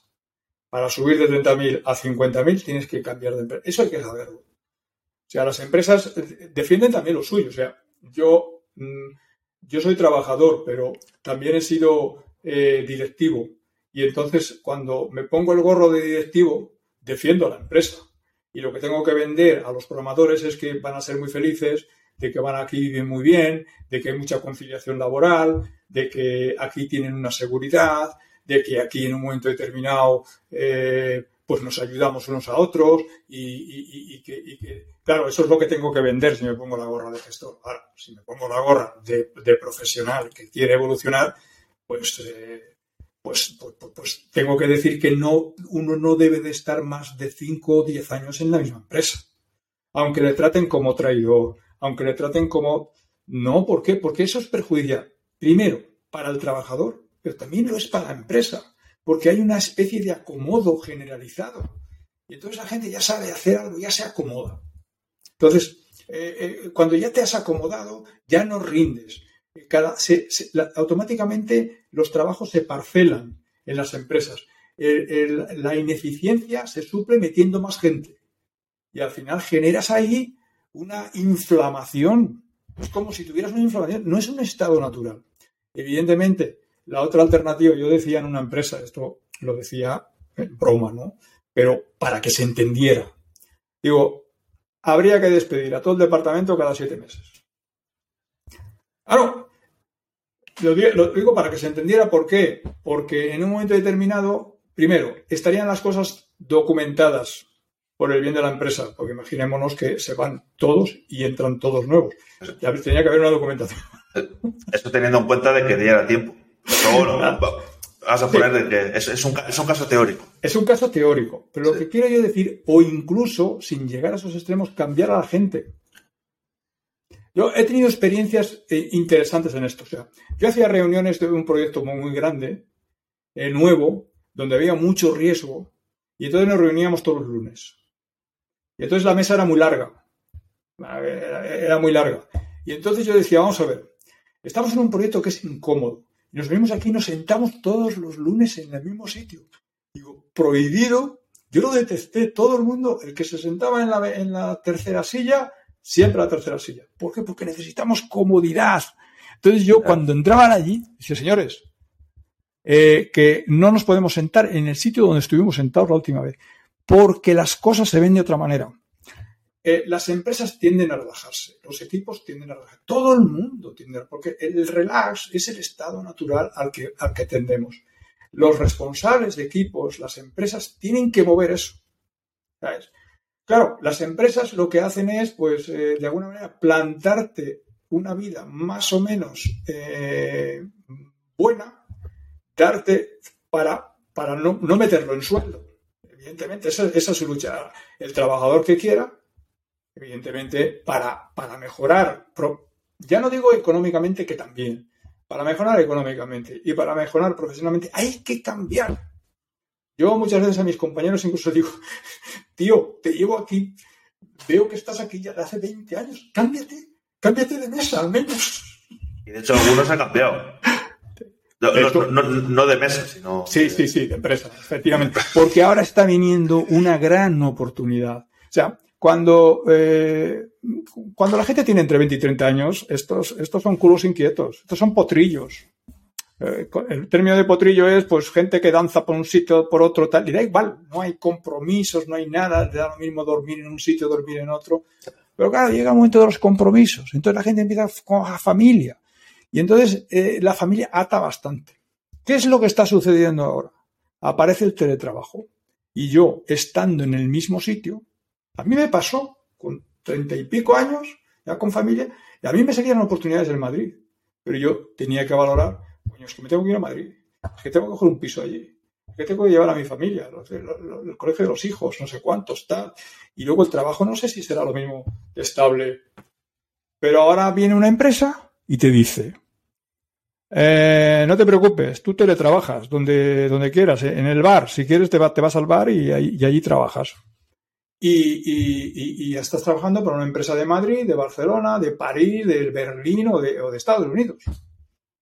Para subir de treinta mil a cincuenta mil tienes que cambiar de empresa. Eso hay que saberlo. O sea, las empresas defienden también lo suyo. O sea, yo, yo soy trabajador, pero también he sido eh, directivo. Y entonces, cuando me pongo el gorro de directivo, defiendo a la empresa. Y lo que tengo que vender a los programadores es que van a ser muy felices, de que van aquí vivir muy bien, de que hay mucha conciliación laboral, de que aquí tienen una seguridad, de que aquí en un momento determinado eh, pues nos ayudamos unos a otros y, y, y, que, y que, claro, eso es lo que tengo que vender si me pongo la gorra de gestor. Ahora, si me pongo la gorra de, de profesional que quiere evolucionar, pues, eh, pues, pues, pues, pues tengo que decir que no, uno no debe de estar más de cinco o diez años en la misma empresa, aunque le traten como traidor, aunque le traten como... No, ¿por qué? Porque eso es perjudicial. Primero, para el trabajador, pero también lo es para la empresa, porque hay una especie de acomodo generalizado. Y entonces la gente ya sabe hacer algo, ya se acomoda. Entonces, eh, eh, cuando ya te has acomodado, ya no rindes. Cada, se, se, la, automáticamente los trabajos se parcelan en las empresas. El, el, la ineficiencia se suple metiendo más gente. Y al final generas ahí una inflamación. Es como si tuvieras una inflamación. No es un estado natural. Evidentemente, la otra alternativa, yo decía en una empresa, esto lo decía en broma, ¿no? Pero para que se entendiera. Digo, habría que despedir a todo el departamento cada siete meses. Claro, lo digo, lo digo para que se entendiera. ¿Por qué? Porque en un momento determinado, primero, estarían las cosas documentadas por el bien de la empresa, porque imaginémonos que se van todos y entran todos nuevos. Ya tenía que haber una documentación. Eso teniendo en cuenta de que diera tiempo. Pero bueno, vas a poner de que es, es, un, es un caso teórico. Es un caso teórico, pero lo sí. que quiero yo decir, o incluso, sin llegar a esos extremos, cambiar a la gente. Yo he tenido experiencias eh, interesantes en esto. O sea, yo hacía reuniones de un proyecto muy, muy grande, eh, nuevo, donde había mucho riesgo, y entonces nos reuníamos todos los lunes. Y entonces la mesa era muy larga, era muy larga. Y entonces yo decía, vamos a ver, estamos en un proyecto que es incómodo. Nos venimos aquí y nos sentamos todos los lunes en el mismo sitio. Digo, prohibido, yo lo detesté, todo el mundo, el que se sentaba en la, en la tercera silla, siempre la tercera silla. ¿Por qué? Porque necesitamos comodidad. Entonces yo, cuando entraban allí, dije, señores, eh, que no nos podemos sentar en el sitio donde estuvimos sentados la última vez, porque las cosas se ven de otra manera. Eh, las empresas tienden a relajarse, los equipos tienden a relajarse, todo el mundo tiende a relajarse, porque el relax es el estado natural al que, al que tendemos. Los responsables de equipos, las empresas, tienen que mover eso, ¿sabes? Claro, las empresas lo que hacen es, pues, eh, de alguna manera, plantarte una vida más o menos eh, buena, darte para, para no, no meterlo en sueldo. Evidentemente, esa, esa es su lucha. El trabajador que quiera, evidentemente, para, para mejorar, ya no digo económicamente que también, para mejorar económicamente y para mejorar profesionalmente hay que cambiar. Yo muchas veces a mis compañeros incluso digo, tío, te llevo aquí, veo que estás aquí ya de hace veinte años, cámbiate, cámbiate de mesa al menos. Y de hecho algunos han cambiado. No, no, no, no de mesa, sino... Sí, sí, sí, de empresa, efectivamente. Porque ahora está viniendo una gran oportunidad. O sea, Cuando, eh, cuando la gente tiene entre veinte y treinta años, estos, estos son culos inquietos, estos son potrillos. Eh, el término de potrillo es pues gente que danza por un sitio, por otro, tal, y da igual, no hay compromisos, no hay nada, le da lo mismo dormir en un sitio, dormir en otro. Pero claro, llega el momento de los compromisos, entonces la gente empieza con la familia, y entonces eh, la familia ata bastante. ¿Qué es lo que está sucediendo ahora? Aparece el teletrabajo, y yo, estando en el mismo sitio, a mí me pasó, con treinta y pico años, ya con familia, y a mí me salían oportunidades en Madrid. Pero yo tenía que valorar, coño, es que me tengo que ir a Madrid, es que tengo que coger un piso allí, es que tengo que llevar a mi familia, los, los, los, el colegio de los hijos, no sé cuántos, tal. Y luego el trabajo, no sé si será lo mismo estable. Pero ahora viene una empresa y te dice, eh, no te preocupes, tú teletrabajas donde, donde quieras, eh, en el bar, si quieres te, va, te vas al bar y, y allí trabajas. Y, y, y, y estás trabajando para una empresa de Madrid, de Barcelona, de París, de Berlín o de, o de Estados Unidos.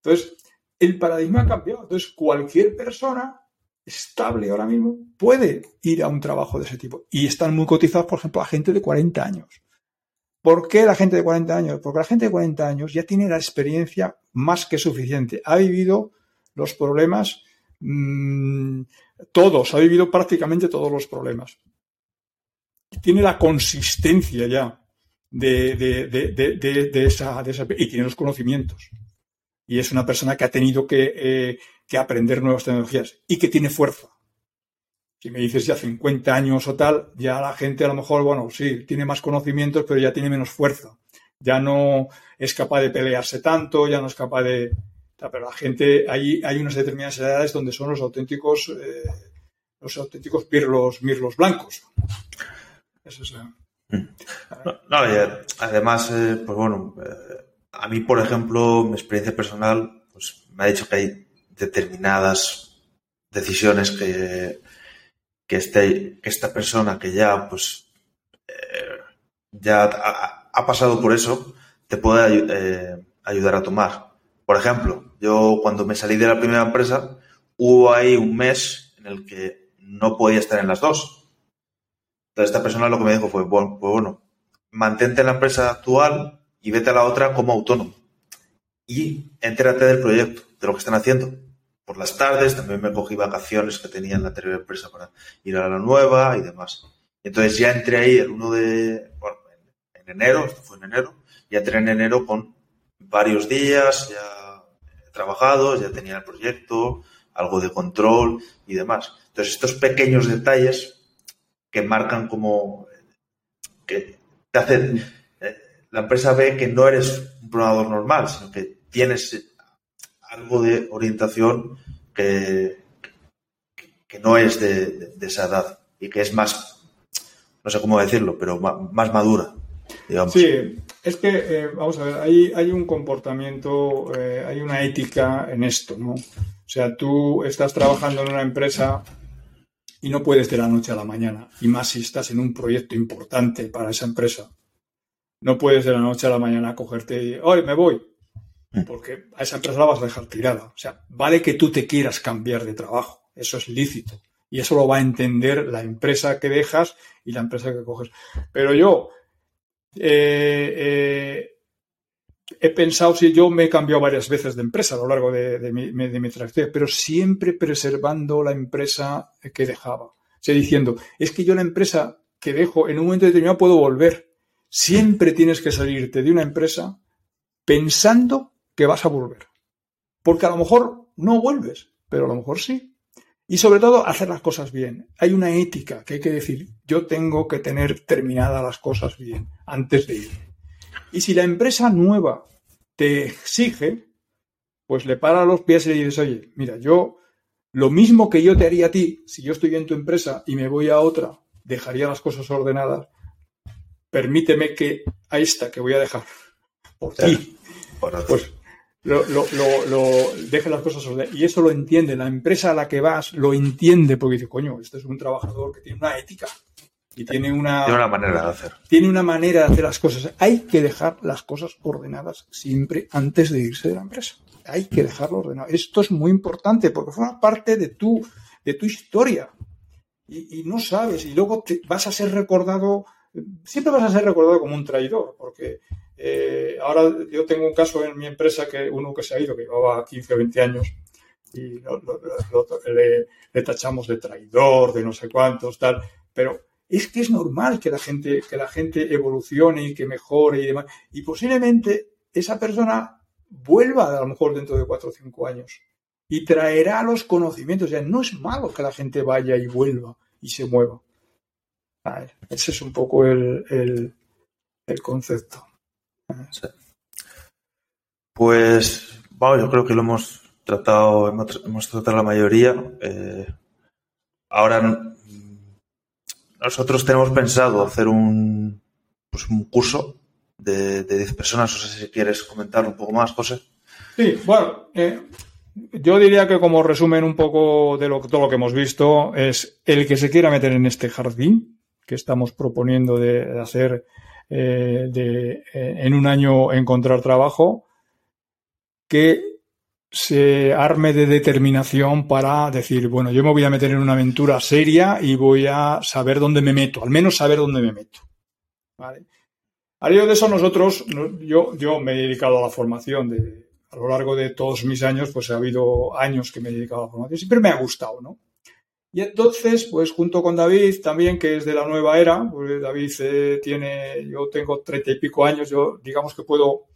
Entonces, el paradigma ha cambiado. Entonces, cualquier persona estable ahora mismo puede ir a un trabajo de ese tipo. Y están muy cotizados, por ejemplo, a gente de cuarenta años. ¿Por qué la gente de cuarenta años? Porque la gente de cuarenta años ya tiene la experiencia más que suficiente. Ha vivido los problemas, mmm, todos, ha vivido prácticamente todos los problemas. Tiene la consistencia ya de, de, de, de, de, de, esa, de esa... Y tiene los conocimientos. Y es una persona que ha tenido que, eh, que aprender nuevas tecnologías y que tiene fuerza. Si me dices ya cincuenta años o tal, ya la gente a lo mejor, bueno, sí, tiene más conocimientos, pero ya tiene menos fuerza. Ya no es capaz de pelearse tanto, ya no es capaz de... Pero la gente... Hay, hay unas determinadas edades donde son los auténticos... Eh, los auténticos mirlos, mirlos blancos. Eso es, eh. no, no, y además, eh, pues bueno, eh, a mí, por ejemplo, mi experiencia personal, pues me ha dicho que hay determinadas decisiones que, que, este, que esta persona que ya, pues, eh, ya ha, ha pasado por eso, te puede eh, ayudar a tomar. Por ejemplo, yo cuando me salí de la primera empresa, hubo ahí un mes en el que no podía estar en las dos. Entonces, esta persona lo que me dijo fue, bueno, pues bueno, mantente en la empresa actual y vete a la otra como autónomo. Y entérate del proyecto, de lo que están haciendo. Por las tardes también me cogí vacaciones que tenía en la anterior empresa para ir a la nueva y demás. Y entonces ya entré ahí el uno de... Bueno, en enero, esto fue en enero, ya entré en enero con varios días ya trabajados, ya tenía el proyecto, algo de control y demás. Entonces, estos pequeños detalles... que marcan como que te hacen la empresa ve que no eres un programador normal, sino que tienes algo de orientación que, que no es de, de, de esa edad y que es más, no sé cómo decirlo, pero más madura, digamos. Sí, es que, eh, vamos a ver, hay, hay un comportamiento, eh, hay una ética en esto, ¿no? O sea, tú estás trabajando en una empresa... Y no puedes de la noche a la mañana, y más si estás en un proyecto importante para esa empresa. No puedes de la noche a la mañana cogerte y, ¡ay, me voy! Porque a esa empresa la vas a dejar tirada. O sea, vale que tú te quieras cambiar de trabajo. Eso es lícito. Y eso lo va a entender la empresa que dejas y la empresa que coges. Pero yo eh, eh, he pensado, si yo me he cambiado varias veces de empresa a lo largo de, de mi, de mi trayectoria, pero siempre preservando la empresa que dejaba. O sea, diciendo, es que yo la empresa que dejo en un momento determinado puedo volver. Siempre tienes que salirte de una empresa pensando que vas a volver. Porque a lo mejor no vuelves, pero a lo mejor sí. Y sobre todo, hacer las cosas bien. Hay una ética que hay que decir, yo tengo que tener terminadas las cosas bien antes de ir. Y si la empresa nueva te exige, pues le para los pies y le dices, oye, mira, yo... Lo mismo que yo te haría a ti, si yo estoy en tu empresa y me voy a otra, dejaría las cosas ordenadas, permíteme que a esta que voy a dejar por ti, pues lo, lo, lo, lo deje las cosas ordenadas. Y eso lo entiende, la empresa a la que vas lo entiende, porque dice, coño, este es un trabajador que tiene una ética y tiene una, tiene una manera de hacer. Tiene una manera de hacer las cosas. Hay que dejar las cosas ordenadas siempre antes de irse de la empresa. Hay que dejarlo ordenado. Esto es muy importante porque forma parte de tu, de tu historia. Y, y no sabes. Y luego te vas a ser recordado siempre vas a ser recordado como un traidor, porque eh, ahora yo tengo un caso en mi empresa que uno que se ha ido, que llevaba quince o veinte años, y lo, lo, lo, le, le tachamos de traidor, de no sé cuántos, tal, pero es que es normal que la gente, que la gente evolucione y que mejore y demás, y posiblemente esa persona vuelva a lo mejor dentro de cuatro o cinco años y traerá los conocimientos. O sea, no es malo que la gente vaya y vuelva y se mueva. A ver, ese es un poco el, el, el concepto. Sí. Pues, bueno, yo creo que lo hemos tratado, hemos, hemos tratado la mayoría. Eh, ahora, nosotros tenemos pensado hacer un, pues un curso de, de diez personas. No sé si quieres comentar un poco más, José. Sí, bueno, eh, yo diría que como resumen un poco de lo, todo lo que hemos visto, es el que se quiera meter en este jardín que estamos proponiendo de, de hacer eh, de, eh, en un año encontrar trabajo, que se arme de determinación para decir, bueno, yo me voy a meter en una aventura seria y voy a saber dónde me meto, al menos saber dónde me meto. ¿Vale? Al hilo de eso, nosotros, yo, yo me he dedicado a la formación de... A lo largo de todos mis años, pues ha habido años que me he dedicado a la formación. Siempre me ha gustado, ¿no? Y entonces, pues junto con David también, que es de la nueva era, pues David eh, tiene, yo tengo treinta y pico años, yo digamos que puedo,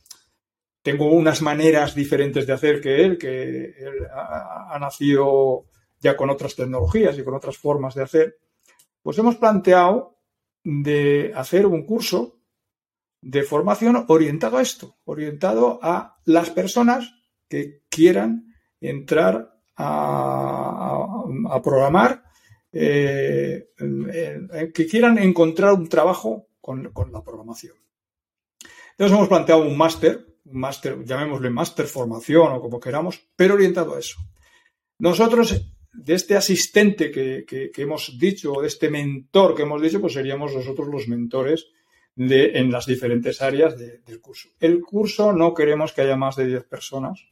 tengo unas maneras diferentes de hacer que él, que él ha, ha nacido ya con otras tecnologías y con otras formas de hacer. Pues hemos planteado de hacer un curso de formación orientado a esto, orientado a las personas que quieran entrar a, a, a programar, eh, eh, que quieran encontrar un trabajo con, con la programación. Entonces hemos planteado un máster, un máster, llamémosle máster formación o como queramos, pero orientado a eso. Nosotros, de este asistente que, que, que hemos dicho, o de este mentor que hemos dicho, pues seríamos nosotros los mentores De, en las diferentes áreas de, del curso. El curso no queremos que haya más de diez personas,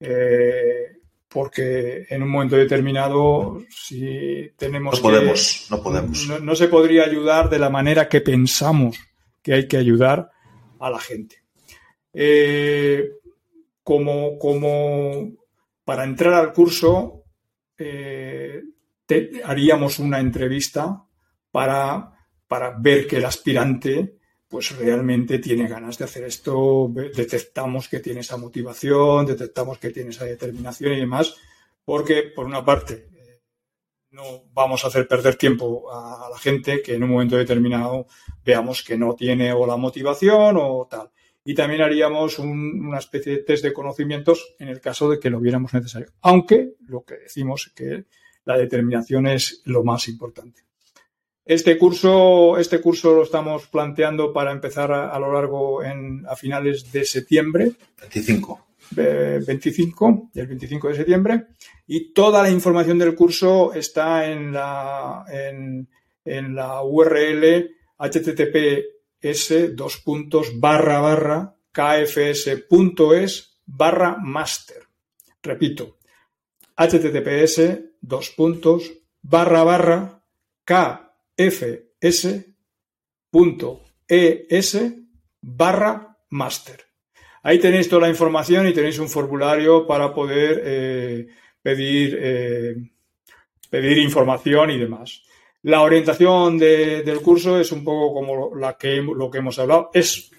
eh, porque en un momento determinado, si tenemos no que, podemos, no podemos. No, no se podría ayudar de la manera que pensamos que hay que ayudar a la gente. Eh, como, como para entrar al curso, eh, te, haríamos una entrevista para... para ver que el aspirante pues realmente tiene ganas de hacer esto, detectamos que tiene esa motivación, detectamos que tiene esa determinación y demás, porque por una parte no vamos a hacer perder tiempo a la gente que en un momento determinado veamos que no tiene o la motivación o tal. Y también haríamos un, una especie de test de conocimientos en el caso de que lo viéramos necesario, aunque lo que decimos es que la determinación es lo más importante. Este curso, este curso lo estamos planteando para empezar a, a lo largo en, a finales de septiembre. veinticinco. Eh, veinticinco, el veinticinco de septiembre. Y toda la información del curso está en la, en, en la U R L https dos puntos barra barra kfs punto es barra máster. Repito, https dos puntos barra barra kfs punto es barra máster. Ahí tenéis toda la información y tenéis un formulario para poder eh, pedir, eh, pedir información y demás. La orientación de, del curso es un poco como la que, lo que hemos hablado. Es,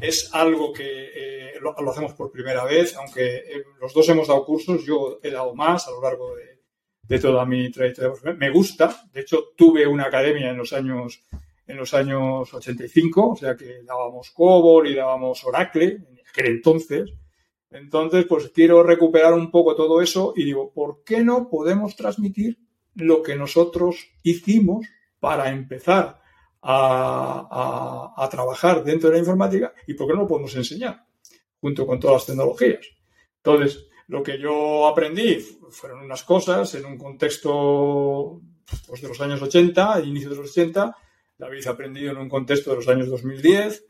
es algo que eh, lo, lo hacemos por primera vez, aunque los dos hemos dado cursos. Yo he dado más a lo largo de de toda mi trayectoria. Me gusta. De hecho, tuve una academia en los años en los años ochenta y cinco, o sea que dábamos COBOL y dábamos Oracle en aquel entonces. Entonces, pues quiero recuperar un poco todo eso y digo, ¿por qué no podemos transmitir lo que nosotros hicimos para empezar a, a, a trabajar dentro de la informática y por qué no lo podemos enseñar junto con todas las tecnologías? Entonces, lo que yo aprendí fueron unas cosas en un contexto pues, de los años ochenta, inicio de los ochenta. David ha aprendido en un contexto de los años dos mil diez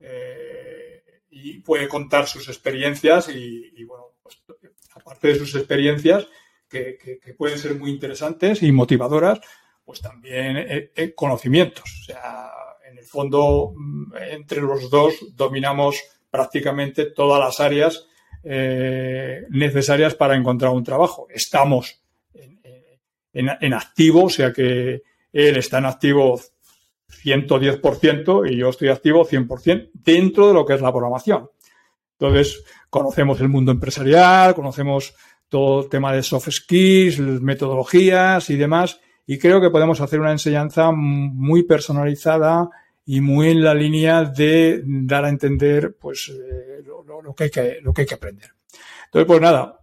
eh, y puede contar sus experiencias y, y bueno, pues, aparte de sus experiencias que, que, que pueden ser muy interesantes y motivadoras, pues también eh, eh, conocimientos. O sea, en el fondo, entre los dos dominamos prácticamente todas las áreas eh, necesarias para encontrar un trabajo. Estamos en, en, en activo, o sea que él está en activo ciento diez por ciento y yo estoy activo cien por ciento dentro de lo que es la programación. Entonces, conocemos el mundo empresarial, conocemos todo el tema de soft skills, metodologías y demás, y creo que podemos hacer una enseñanza muy personalizada y muy en la línea de dar a entender pues eh, lo, lo, que hay que, lo que hay que aprender. Entonces, pues nada,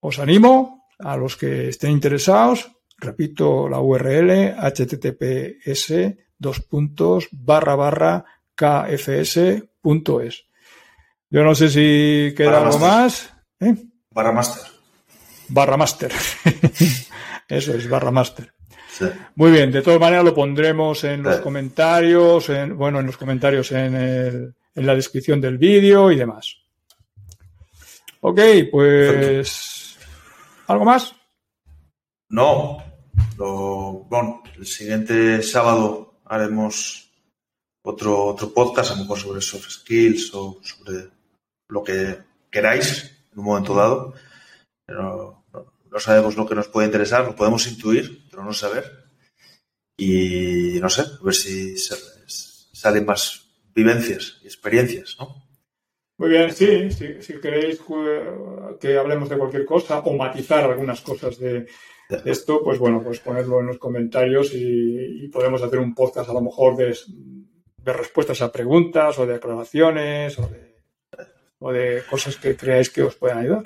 os animo a los que estén interesados. Repito la U R L, https dos puntos barra barra kfs punto es. Yo no sé si queda barra algo master. más. ¿Eh? Barra master. Barra master. Eso es, barra master. Sí. Muy bien, de todas maneras lo pondremos en los sí. comentarios, en, bueno, en los comentarios en, el, en la descripción del vídeo y demás. Ok, pues... ¿Algo más? No. Lo, bueno, el siguiente sábado haremos otro otro podcast, a lo mejor sobre soft skills o sobre lo que queráis en un momento dado. Pero no, no sabemos lo que nos puede interesar, lo podemos intuir, pero no saber. Y no sé, a ver si salen más vivencias y experiencias, ¿no? Muy bien, sí, si, si queréis que hablemos de cualquier cosa o matizar algunas cosas de, de esto, pues bueno, pues ponerlo en los comentarios y, y podemos hacer un podcast a lo mejor de... de respuestas a preguntas o de aclaraciones o de, o de cosas que creáis que os puedan ayudar.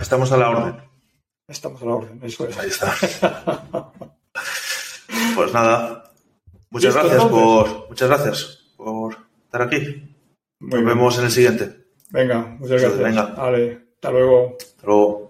Estamos a la orden. Estamos a la orden, eso es. Ahí está. Pues nada, muchas gracias, por, muchas gracias por estar aquí. Muy Nos bien. vemos en el siguiente. Venga, muchas gracias. Venga. Vale, hasta luego. Hasta luego.